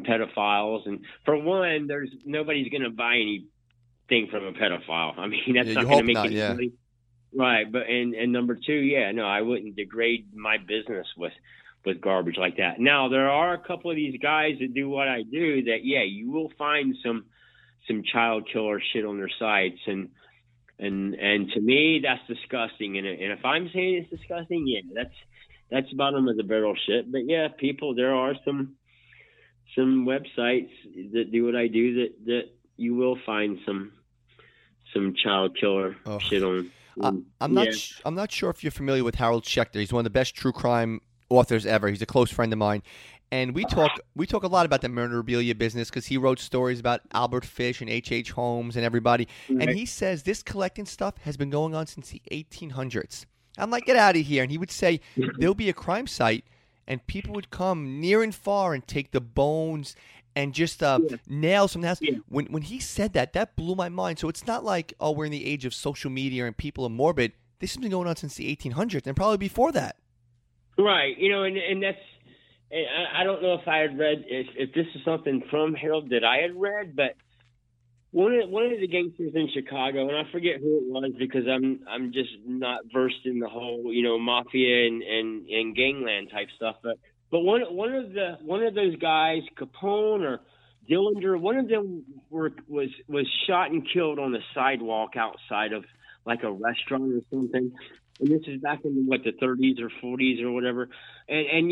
pedophiles, and for one, there's nobody's going to buy anything from a pedophile. I mean, that's not going to make any money. Right, but and number two, I wouldn't degrade my business with garbage like that. Now, there are a couple of these guys that do what I do that you will find some child killer shit on their sites, and to me that's disgusting, and if I'm saying it's disgusting, that's bottom of the barrel shit. But people, there are some websites that do what I do that you will find some child killer shit on. I'm not sure if you're familiar with Harold Schechter. He's one of the best true crime authors ever. He's a close friend of mine. And we talk a lot about the murderabilia business because he wrote stories about Albert Fish and H.H. Holmes and everybody. Right. And he says this collecting stuff has been going on since the 1800s. I'm like, get out of here. And he would say there'll be a crime site and people would come near and far and take the bones and just nails from the house. Yeah. When he said that blew my mind. So it's not like, we're in the age of social media and people are morbid. This has been going on since the 1800s and probably before that. Right. And that's... I don't know if I had read if this is something from Harold that I had read, but one of the gangsters in Chicago, and I forget who it was because I'm just not versed in the whole mafia and gangland type stuff. But one of those guys, Capone or Dillinger, one of them was shot and killed on the sidewalk outside of like a restaurant or something. And this is back in the 30s or 40s or whatever, and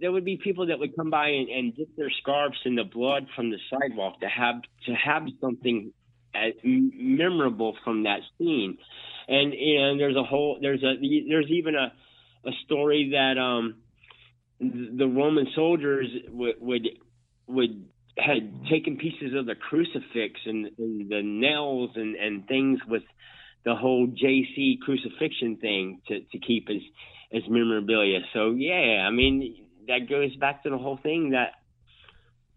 there would be people that would come by and dip their scarves in the blood from the sidewalk to have something memorable from that scene, and there's even a story that the Roman soldiers would had taken pieces of the crucifix and the nails and things with the whole JC crucifixion thing to keep as memorabilia. So, that goes back to the whole thing that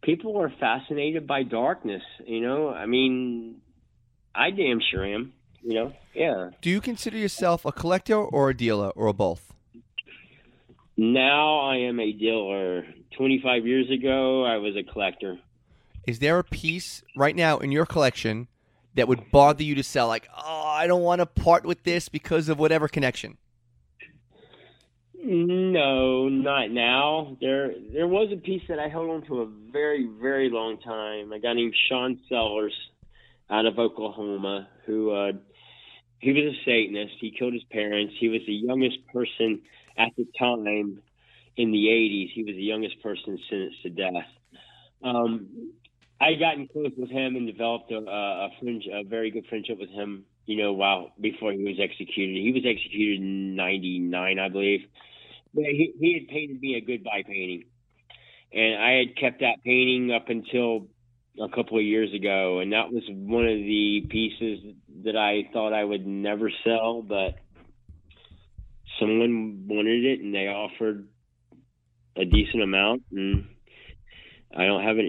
people are fascinated by darkness. I damn sure am, yeah. Do you consider yourself a collector or a dealer or both? Now I am a dealer. 25 years ago, I was a collector. Is there a piece right now in your collection that would bother you to sell? Like, I don't want to part with this because of whatever connection. No, not now. There was a piece that I held on to a very, very long time. A guy named Sean Sellers out of Oklahoma, who he was a Satanist. He killed his parents. He was the youngest person at the time in the 80s. He was the youngest person sentenced to death. I gotten close with him and developed a very good friendship with him, before he was executed. He was executed in 99, I believe. But he had painted me a goodbye painting. And I had kept that painting up until a couple of years ago. And that was one of the pieces that I thought I would never sell, but someone wanted it and they offered a decent amount. And I don't have it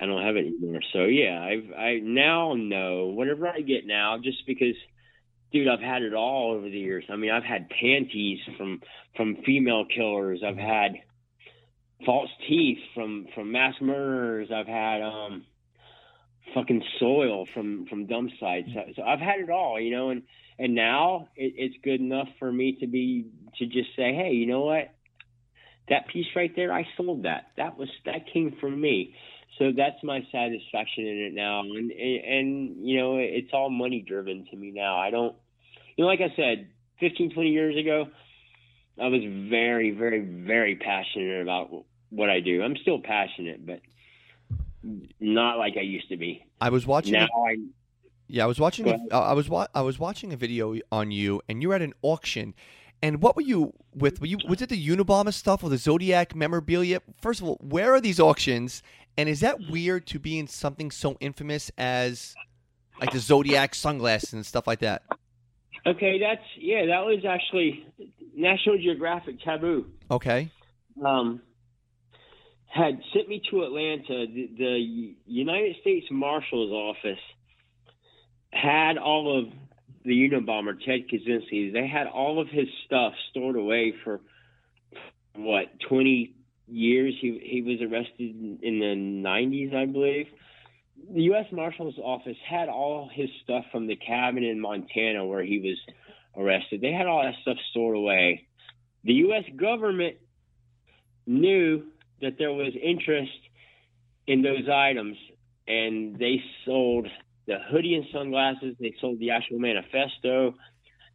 anymore. So I now know whatever I get now, just because, dude, I've had it all over the years. I mean, I've had panties from female killers. I've had false teeth from mass murderers. I've had fucking soil from dump sites. So I've had it all, you know, and now it's good enough for me to just say, hey, you know what? That piece right there, I sold that. That came from me. So that's my satisfaction in it now. And you know, it's all money driven to me now. I don't, you know, like I said, 15, 20 years ago, I was very, very, very passionate about what I do. I'm still passionate, but not like I used to be. I was watching. I was watching a video on you, and you were at an auction. And what were you with? Was it the Unabomber stuff or the Zodiac memorabilia? First of all, where are these auctions? And is that weird to be in something so infamous as like the Zodiac sunglasses and stuff like that? Okay, that was actually National Geographic Taboo. Okay. Had sent me to Atlanta. The United States Marshal's Office had all of the Unabomber, Ted Kaczynski, they had all of his stuff stored away for, 20 years? He was arrested in the 90s, I believe. The U.S. Marshal's Office had all his stuff from the cabin in Montana where he was arrested. They had all that stuff stored away. The U.S. government knew that there was interest in those items, and they sold the hoodie and sunglasses. They sold the actual manifesto.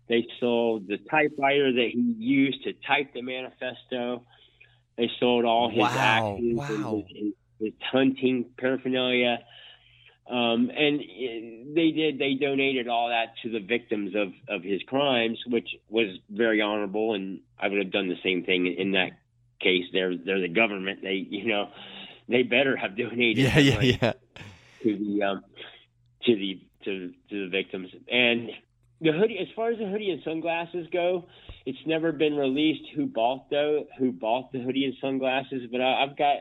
They sold the typewriter that he used to type the manifesto. They sold all his actions, his hunting paraphernalia. And they donated all that to the victims of his crimes, which was very honorable. And I would have done the same thing in that case. They're the government. They, you know, they better have donated to the victims. And the hoodie, as far as the hoodie and sunglasses go, it's never been released who bought the hoodie and sunglasses, but I've got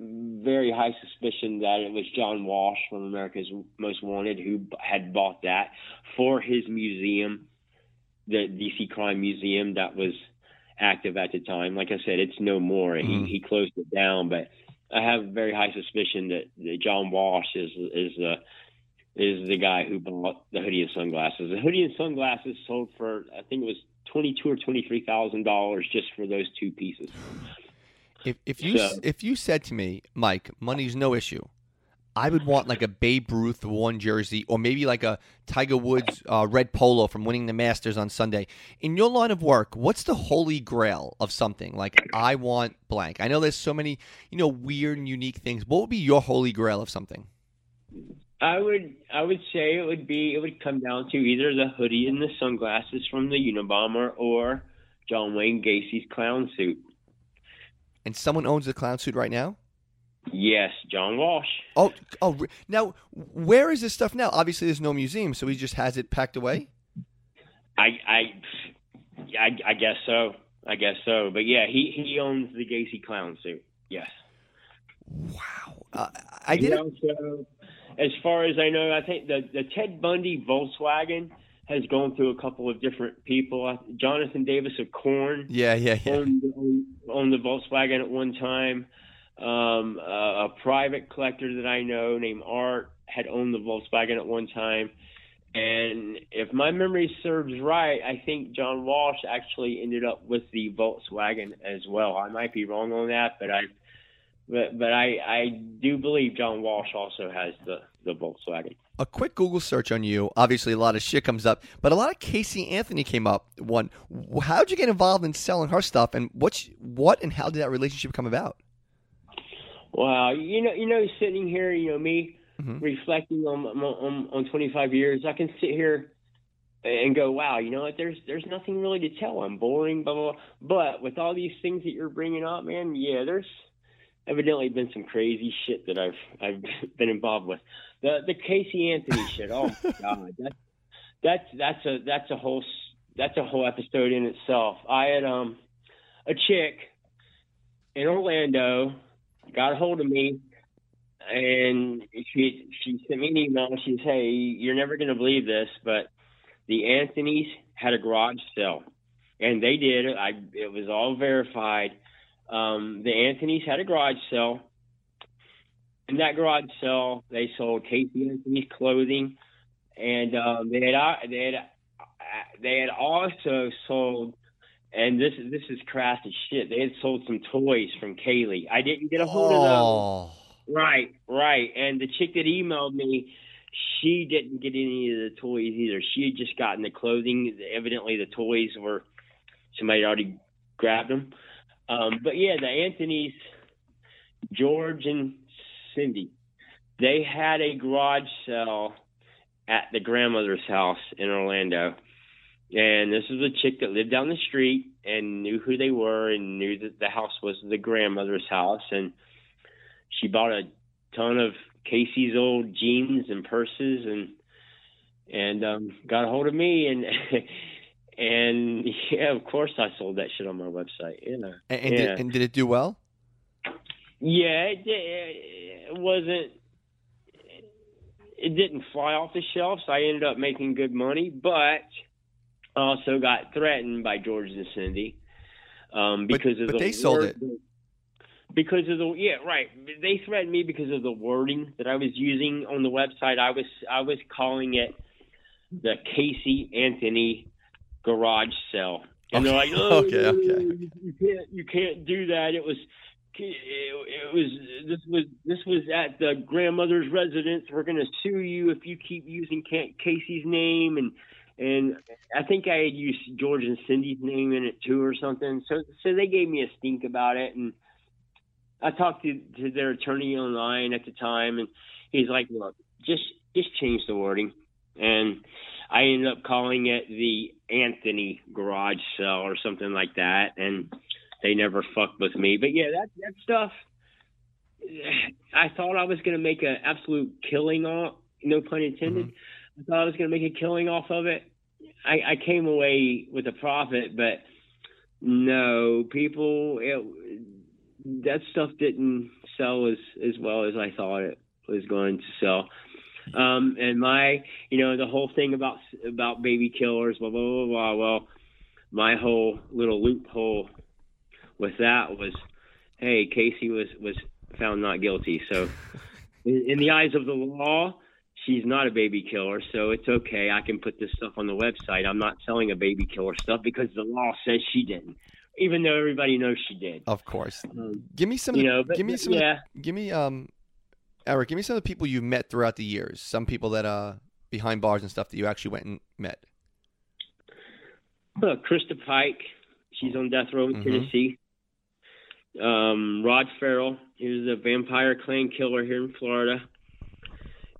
very high suspicion that it was John Walsh from America's Most Wanted who had bought that for his museum, the DC Crime Museum that was active at the time. Like I said, it's no more. He closed it down, but I have a very high suspicion that John Walsh is the guy who bought the hoodie and sunglasses. The hoodie and sunglasses sold for, I think it was $22,000 or $23,000 just for those two pieces. If you said to me, Mike, money's no issue, I would want like a Babe Ruth worn jersey or maybe like a Tiger Woods red polo from winning the Masters on Sunday. In your line of work, what's the holy grail of something? Like, I want blank. I know there's so many, you know, weird and unique things. What would be your holy grail of something? I would say it would come down to either the hoodie and the sunglasses from the Unabomber or John Wayne Gacy's clown suit. And someone owns the clown suit right now? Yes, John Walsh. Oh! Now, where is this stuff now? Obviously, there's no museum, so he just has it packed away. I guess so. But yeah, he owns the Gacy clown suit. Yes. Wow. I did. Also, as far as I know, I think the Ted Bundy Volkswagen has gone through a couple of different people. Jonathan Davis of Korn. Yeah. Owned the Volkswagen at one time. A private collector that I know named Art had owned the Volkswagen at one time. And if my memory serves right, I think John Walsh actually ended up with the Volkswagen as well. I might be wrong on that, but I do believe John Walsh also has the Volkswagen. A quick Google search on you. Obviously, a lot of shit comes up, but a lot of Casey Anthony came up. One, how'd you get involved in selling her stuff, and what and how did that relationship come about? Wow, you know, sitting here, you know, me reflecting on 25 years, I can sit here and go, wow, you know what? There's nothing really to tell. I'm boring, blah blah blah. But with all these things that you're bringing up, man, yeah, there's evidently been some crazy shit that I've been involved with. The Casey Anthony shit. Oh my God, that's a whole episode in itself. I had a chick in Orlando got a hold of me, and she sent me an email. She said, hey, you're never going to believe this, but the Anthonys had a garage sale. And they did. It was all verified. The Anthonys had a garage sale, in that garage sale, they sold Casey Anthony's clothing, and they had also sold, and this is crass as shit, they had sold some toys from Kaylee. I didn't get a hold of them. Right. And the chick that emailed me, she didn't get any of the toys either. She had just gotten the clothing. Evidently, the toys were somebody had already grabbed them. But yeah, the Anthonys, George and Cindy, they had a garage sale at the grandmother's house in Orlando. And this was a chick that lived down the street and knew who they were and knew that the house was the grandmother's house. And she bought a ton of Casey's old jeans and purses and got a hold of me. And yeah, of course I sold that shit on my website. You know. Did it do well? Yeah, it didn't fly off the shelves. I ended up making good money, but I also got threatened by George and Cindy sold it. Because of the they threatened me because of the wording that I was using on the website. I was calling it the Casey Anthony garage sale, and they're like, "Oh, you can't do that." This was at the grandmother's residence. We're going to sue you if you keep using Casey's name, and I think I had used George and Cindy's name in it too or something. So they gave me a stink about it, and I talked to their attorney online at the time, and he's like, "Look, just change the wording." And I ended up calling it the Anthony garage sale or something like that, and they never fucked with me. But yeah, that stuff, I thought I was going to make an absolute killing off, no pun intended. Mm-hmm. I thought I was going to make a killing off of it. I came away with a profit, but no, people, that stuff didn't sell as well as I thought it was going to sell. And my, the whole thing about baby killers, blah, blah, blah, blah. Well, my whole little loophole with that was, hey, Casey was found not guilty. So in the eyes of the law, she's not a baby killer. So it's okay. I can put this stuff on the website. I'm not selling a baby killer stuff because the law says she didn't, even though everybody knows she did. Of course. Eric, give me some of the people you met throughout the years, some people that behind bars and stuff that you actually went and met. Krista Pike, she's on death row in Tennessee. Rod Farrell, he was a Vampire Clan killer here in Florida.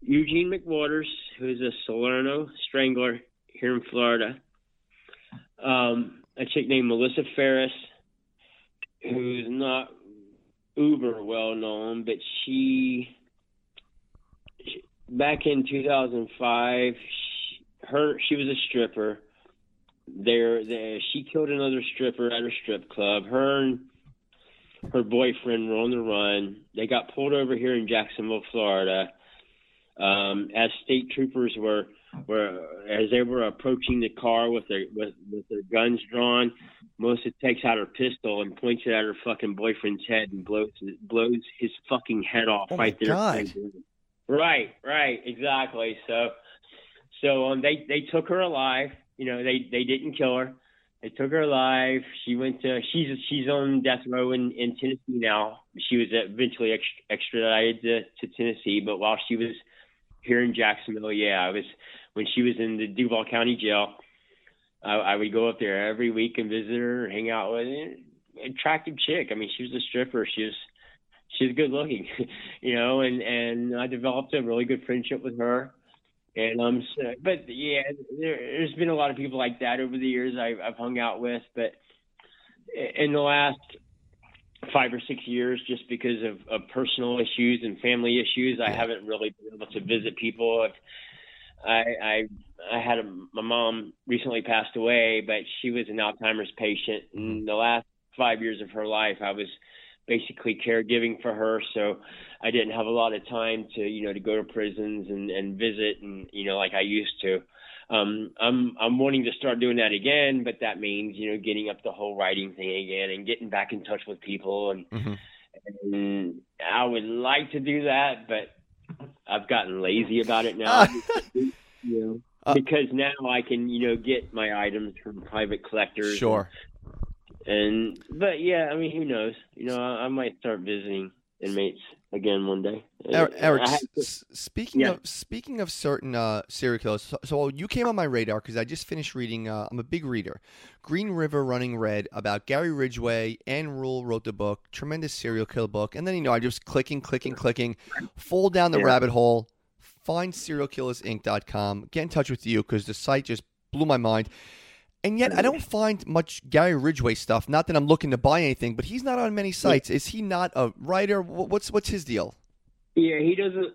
Eugene McWaters, who's a Salerno strangler here in Florida. A chick named Melissa Ferris, who's not uber well known, but she back in 2005, she was a stripper. She killed another stripper at her strip club. Her and her boyfriend were on the run. They got pulled over here in Jacksonville, Florida. As state troopers were approaching the car with their guns drawn, Melissa takes out her pistol and points it at her fucking boyfriend's head and blows his fucking head off there. God. Right, exactly. So they took her alive. They didn't kill her. They took her alive. She went to she's on death row in Tennessee now. She was eventually extradited to Tennessee, but while she was here in Jacksonville, it was when she was in the Duval County Jail. I would go up there every week and visit her, and hang out with her. Attractive chick. I mean, she was a stripper. She's good looking, And I developed a really good friendship with her. And but yeah, there's been a lot of people like that over the years I've hung out with. But in the last 5 or 6 years, just because of personal issues and family issues, I haven't really been able to visit people. I had my mom recently passed away, but she was an Alzheimer's patient. And the last 5 years of her life, I was basically caregiving for her. So I didn't have a lot of time to go to prisons and visit and like I used to. I'm wanting to start doing that again, but that means, getting up the whole writing thing again and getting back in touch with people and And I would like to do that, but I've gotten lazy about it now. You know, because now I can, you know, get my items from private collectors. Sure. But yeah, I mean, who knows? You know, I might start visiting inmates again one day. Eric, speaking of certain serial killers, so you came on my radar because I just finished reading. I'm a big reader. Green River Running Red about Gary Ridgway. Ann Rule wrote the book, tremendous serial killer book. And then, you know, I just clicking, fall down the rabbit hole. Find SerialKillersInk.com. Get in touch with you because the site just blew my mind. And yet I don't find much Gary Ridgway stuff. Not that I'm looking to buy anything, but he's not on many sites. Is he not a writer? What's his deal? Yeah, he doesn't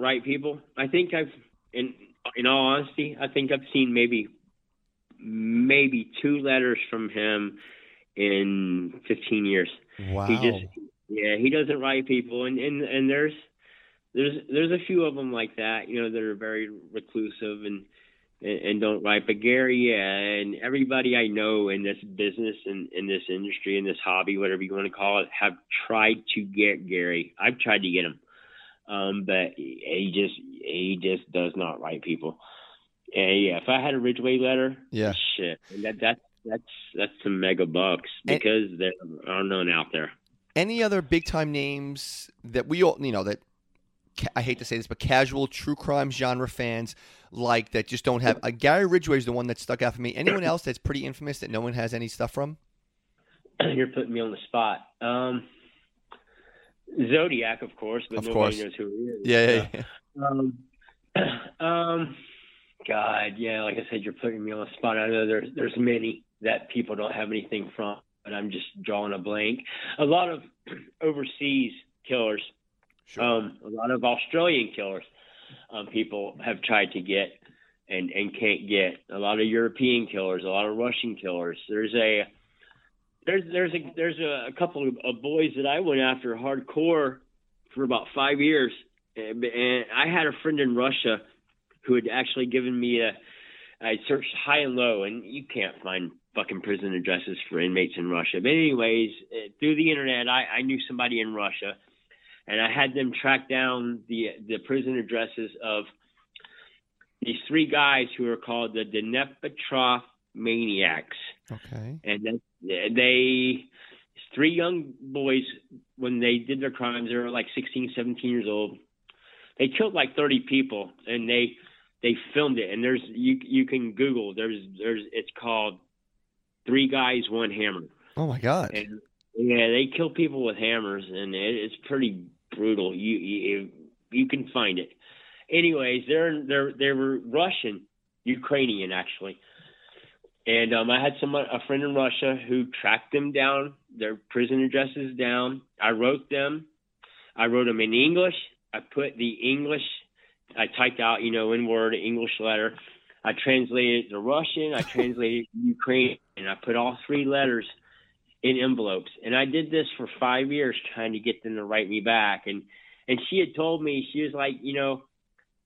write people. I think I've, in all honesty, I think I've seen maybe two letters from him in 15 years. Wow. He doesn't write people, and there's a few of them like that, you know, that are very reclusive and don't write. But Gary, and everybody I know in this business and in this industry, in this hobby, whatever you want to call it, have tried to get Gary. I've tried to get him, but he just does not write people. And yeah, if I had a Ridgway letter, shit, that's some mega bucks because they're unknown out there. Any other big time names that we all, you know, that I hate to say this, but casual true crime genre fans like that just don't have Gary Ridgway is the one that stuck out for me. Anyone else that's pretty infamous that no one has any stuff from? You're putting me on the spot. Zodiac, of course, but nobody knows who he is. Yeah. God, yeah, like I said, you're putting me on the spot. I know there's many that people don't have anything from, but I'm just drawing a blank. A lot of overseas killers. Sure. A lot of Australian killers people have tried to get and can't get. A lot of European killers, a lot of Russian killers. There's a couple of boys that I went after hardcore for about 5 years, and I had a friend in Russia who had actually given me I searched high and low, and you can't find fucking prison addresses for inmates in Russia. But anyways, through the internet, I knew somebody in Russia. And I had them track down the prison addresses of these three guys who are called the Dnepropetrovsk Maniacs. Okay. And these three young boys, when they did their crimes, they were like 16, 17 years old. They killed like 30 people, and they filmed it. And there's you can Google. There's it's called Three Guys, One Hammer. Oh my God. And, yeah, they kill people with hammers, and it's pretty brutal. You can find it. Anyways, they were Russian, Ukrainian actually, and I had a friend in Russia who tracked them down, their prison addresses down. I wrote them in English. I typed out, you know, in Word, English letter. I translated the Russian. I translated Ukrainian, and I put all three letters in envelopes. And I did this for 5 years trying to get them to write me back. And she had told me, she was like, you know,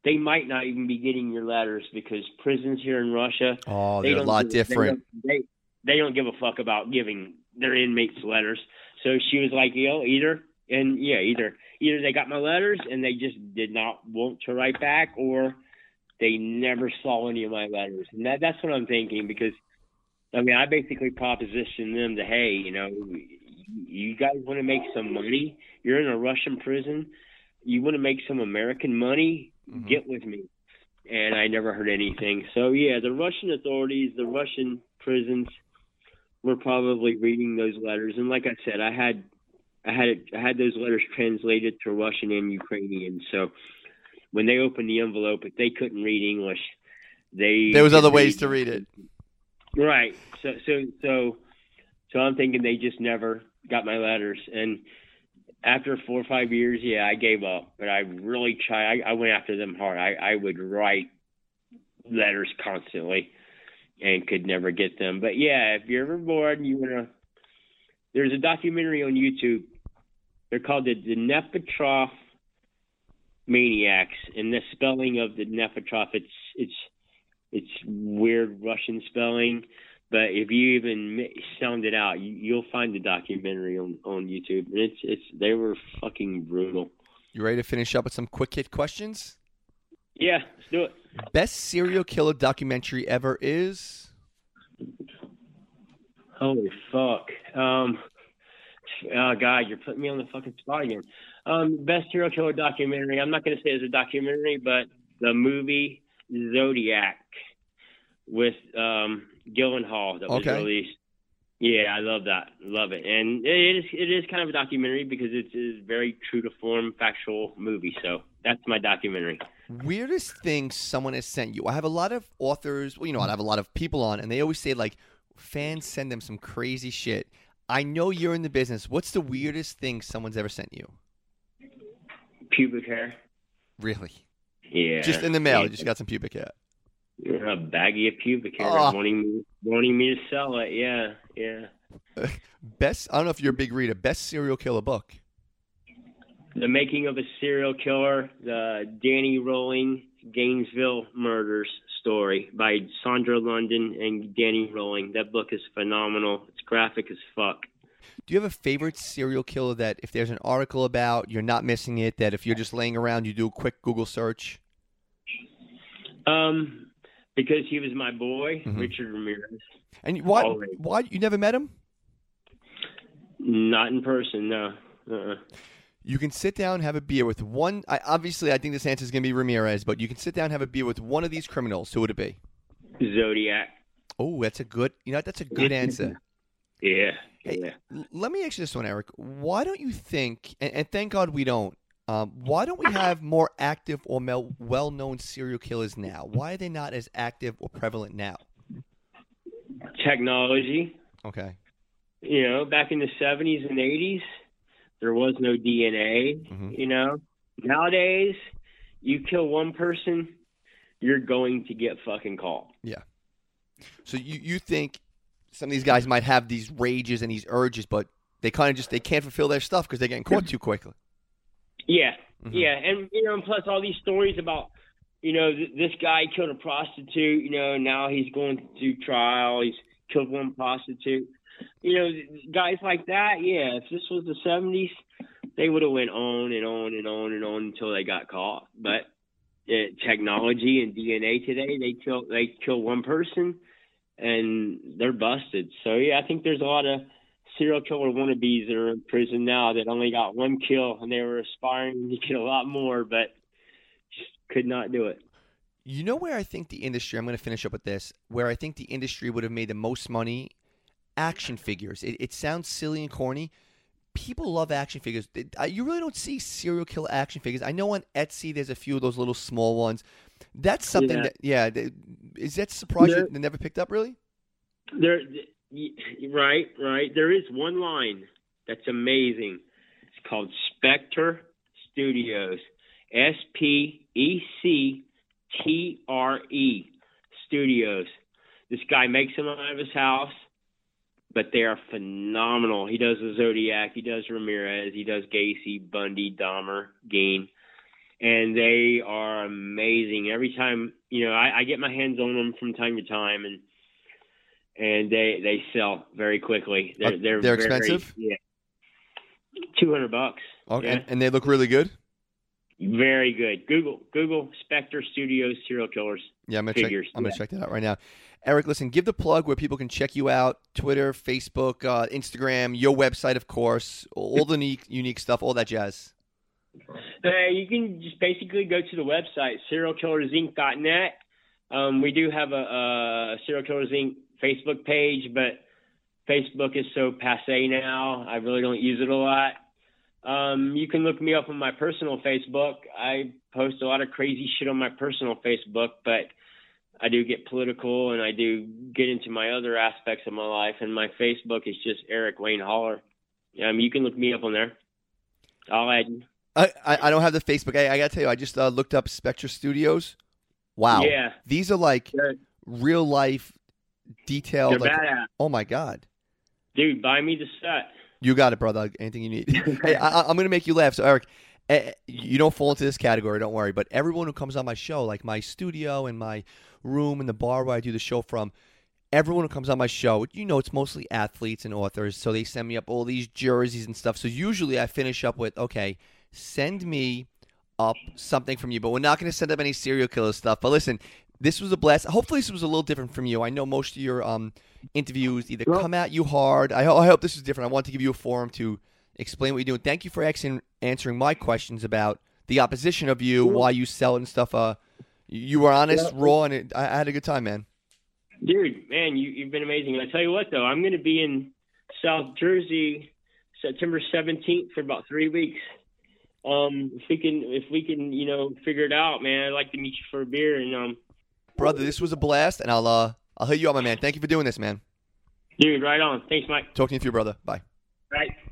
they might not even be getting your letters because prisons here in Russia. Oh, they're a lot different. They don't give a fuck about giving their inmates letters. So she was like, you know, either they got my letters and they just did not want to write back, or they never saw any of my letters. And that's what I'm thinking, because I mean, I basically propositioned them to, hey, you know, you guys want to make some money? You're in a Russian prison. You want to make some American money? Mm-hmm. Get with me. And I never heard anything. So, yeah, the Russian authorities, the Russian prisons were probably reading those letters. And like I said, I had those letters translated to Russian and Ukrainian. So when they opened the envelope, if they couldn't read English, there was other ways to read it. Right. So I'm thinking they just never got my letters. And after 4 or 5 years, yeah, I gave up. But I really tried. I went after them hard. I would write letters constantly and could never get them. But, yeah, if you're ever bored and you want to – there's a documentary on YouTube. They're called the Dnepropetrovsk Maniacs. And the spelling of the Dnepropetrovsk, it's weird Russian spelling, But if you even sound it out, you'll find the documentary on YouTube. And they were fucking brutal. You ready to finish up with some quick hit questions? Yeah, let's do it. Best serial killer documentary ever is? Holy fuck. Oh, God, you're putting me on the fucking spot again. Best serial killer documentary. I'm not going to say it's a documentary, but the movie Zodiac with Gyllenhaal that was released. Yeah, I love that. Love it. And it is kind of a documentary because it's very true to form, factual movie. So that's my documentary. Weirdest thing someone has sent you. I have a lot of authors. Well, you know, I have a lot of people on, and they always say, like, fans send them some crazy shit. I know you're in the business. What's the weirdest thing someone's ever sent you? Pubic hair. Really? Yeah. Just in the mail. You just got some pubic hair. A baggie of pubic hair wanting me to sell it. Yeah, yeah. Best. I don't know if you're a big reader. Best serial killer book. The Making of a Serial Killer, the Danny Rolling Gainesville Murders story by Sandra London and Danny Rolling. That book is phenomenal. It's graphic as fuck. Do you have a favorite serial killer that if there's an article about, you're not missing it, that if you're just laying around, you do a quick Google search? Because he was my boy, Richard Ramirez. And why? You never met him? Not in person, no. Uh-uh. You can sit down and have a beer with one. Obviously, I think this answer is going to be Ramirez, but you can sit down and have a beer with one of these criminals. Who would it be? Zodiac. Oh, that's a good. You know, that's a good answer. Yeah. Hey, yeah. Let me ask you this one, Eric. Why don't you think? And thank God we don't. Why don't we have more active or well-known serial killers now? Why are they not as active or prevalent now? Technology. Okay. You know, back in the 70s and 80s. There was no DNA, you know. Nowadays, you kill one person, you're going to get fucking caught. Yeah. So you think some of these guys might have these rages and these urges, but they kind of just they can't fulfill their stuff because they're getting caught too quickly. Yeah, yeah, and you know, and plus all these stories about you know this guy killed a prostitute, you know, now he's going to trial. He's killed one prostitute. You know, guys like that, yeah, if this was the 70s, they would have went on and on and on and on until they got caught. But technology and DNA today, they kill one person and they're busted. So, yeah, I think there's a lot of serial killer wannabes that are in prison now that only got one kill and they were aspiring to get a lot more but just could not do it. You know where I think the industry – I'm going to finish up with this – where I think the industry would have made the most money – action figures. It sounds silly and corny. People love action figures. You really don't see serial killer action figures. I know on Etsy there's a few of those little small ones. That's something is that surprising they never picked up really? Right. There is one line that's amazing. It's called Spectre Studios. SPECTRE Studios. This guy makes them out of his house. But they are phenomenal. He does the Zodiac. He does Ramirez. He does Gacy, Bundy, Dahmer, Gein. And they are amazing. Every time, you know, I get my hands on them from time to time. And they sell very quickly. They're very, expensive? Yeah. $200. Okay. Yeah. And they look really good? Very good. Google Spectre Studios serial killers. Yeah, I'm going to check that out right now. Eric, listen, give the plug where people can check you out. Twitter, Facebook, Instagram, your website, of course, all the unique stuff, all that jazz. You can just basically go to the website, SerialKillersInk.net. We do have a Serial Killers Inc. Facebook page, but Facebook is so passe now. I really don't use it a lot. You can look me up on my personal Facebook. I post a lot of crazy shit on my personal Facebook, but I do get political and I do get into my other aspects of my life. And my Facebook is just Eric Wayne Holler. You can look me up on there. I'll add you. I don't have the Facebook. I got to tell you, I just looked up Spectre Studios. Wow. Yeah. These are like real life detailed. They're badass. Oh my God. Dude, buy me the set. You got it, brother. Anything you need. Hey, I'm going to make you laugh. So, Eric, you don't fall into this category. Don't worry. But everyone who comes on my show, like my studio and my room and the bar where I do the show from, everyone who comes on my show, you know, it's mostly athletes and authors, so they send me up all these jerseys and stuff. So usually I finish up with, okay, send me up something from you, but we're not going to send up any serial killer stuff. But listen, this was a blast. Hopefully this was a little different from you. I know most of your interviews either come at you hard. I hope this is different. I want to give you a forum to explain what you're doing. Thank you for answering my questions about the opposition of you, why you sell it and stuff. You were honest, raw, and I had a good time, man. Dude, man, you've been amazing. And I tell you what, though, I'm going to be in South Jersey September 17th for about 3 weeks. If we can, you know, figure it out, man, I'd like to meet you for a beer. And brother, this was a blast, and I'll hit you up, my man. Thank you for doing this, man. Dude, right on. Thanks, Mike. Talking to you, brother. Bye. Right.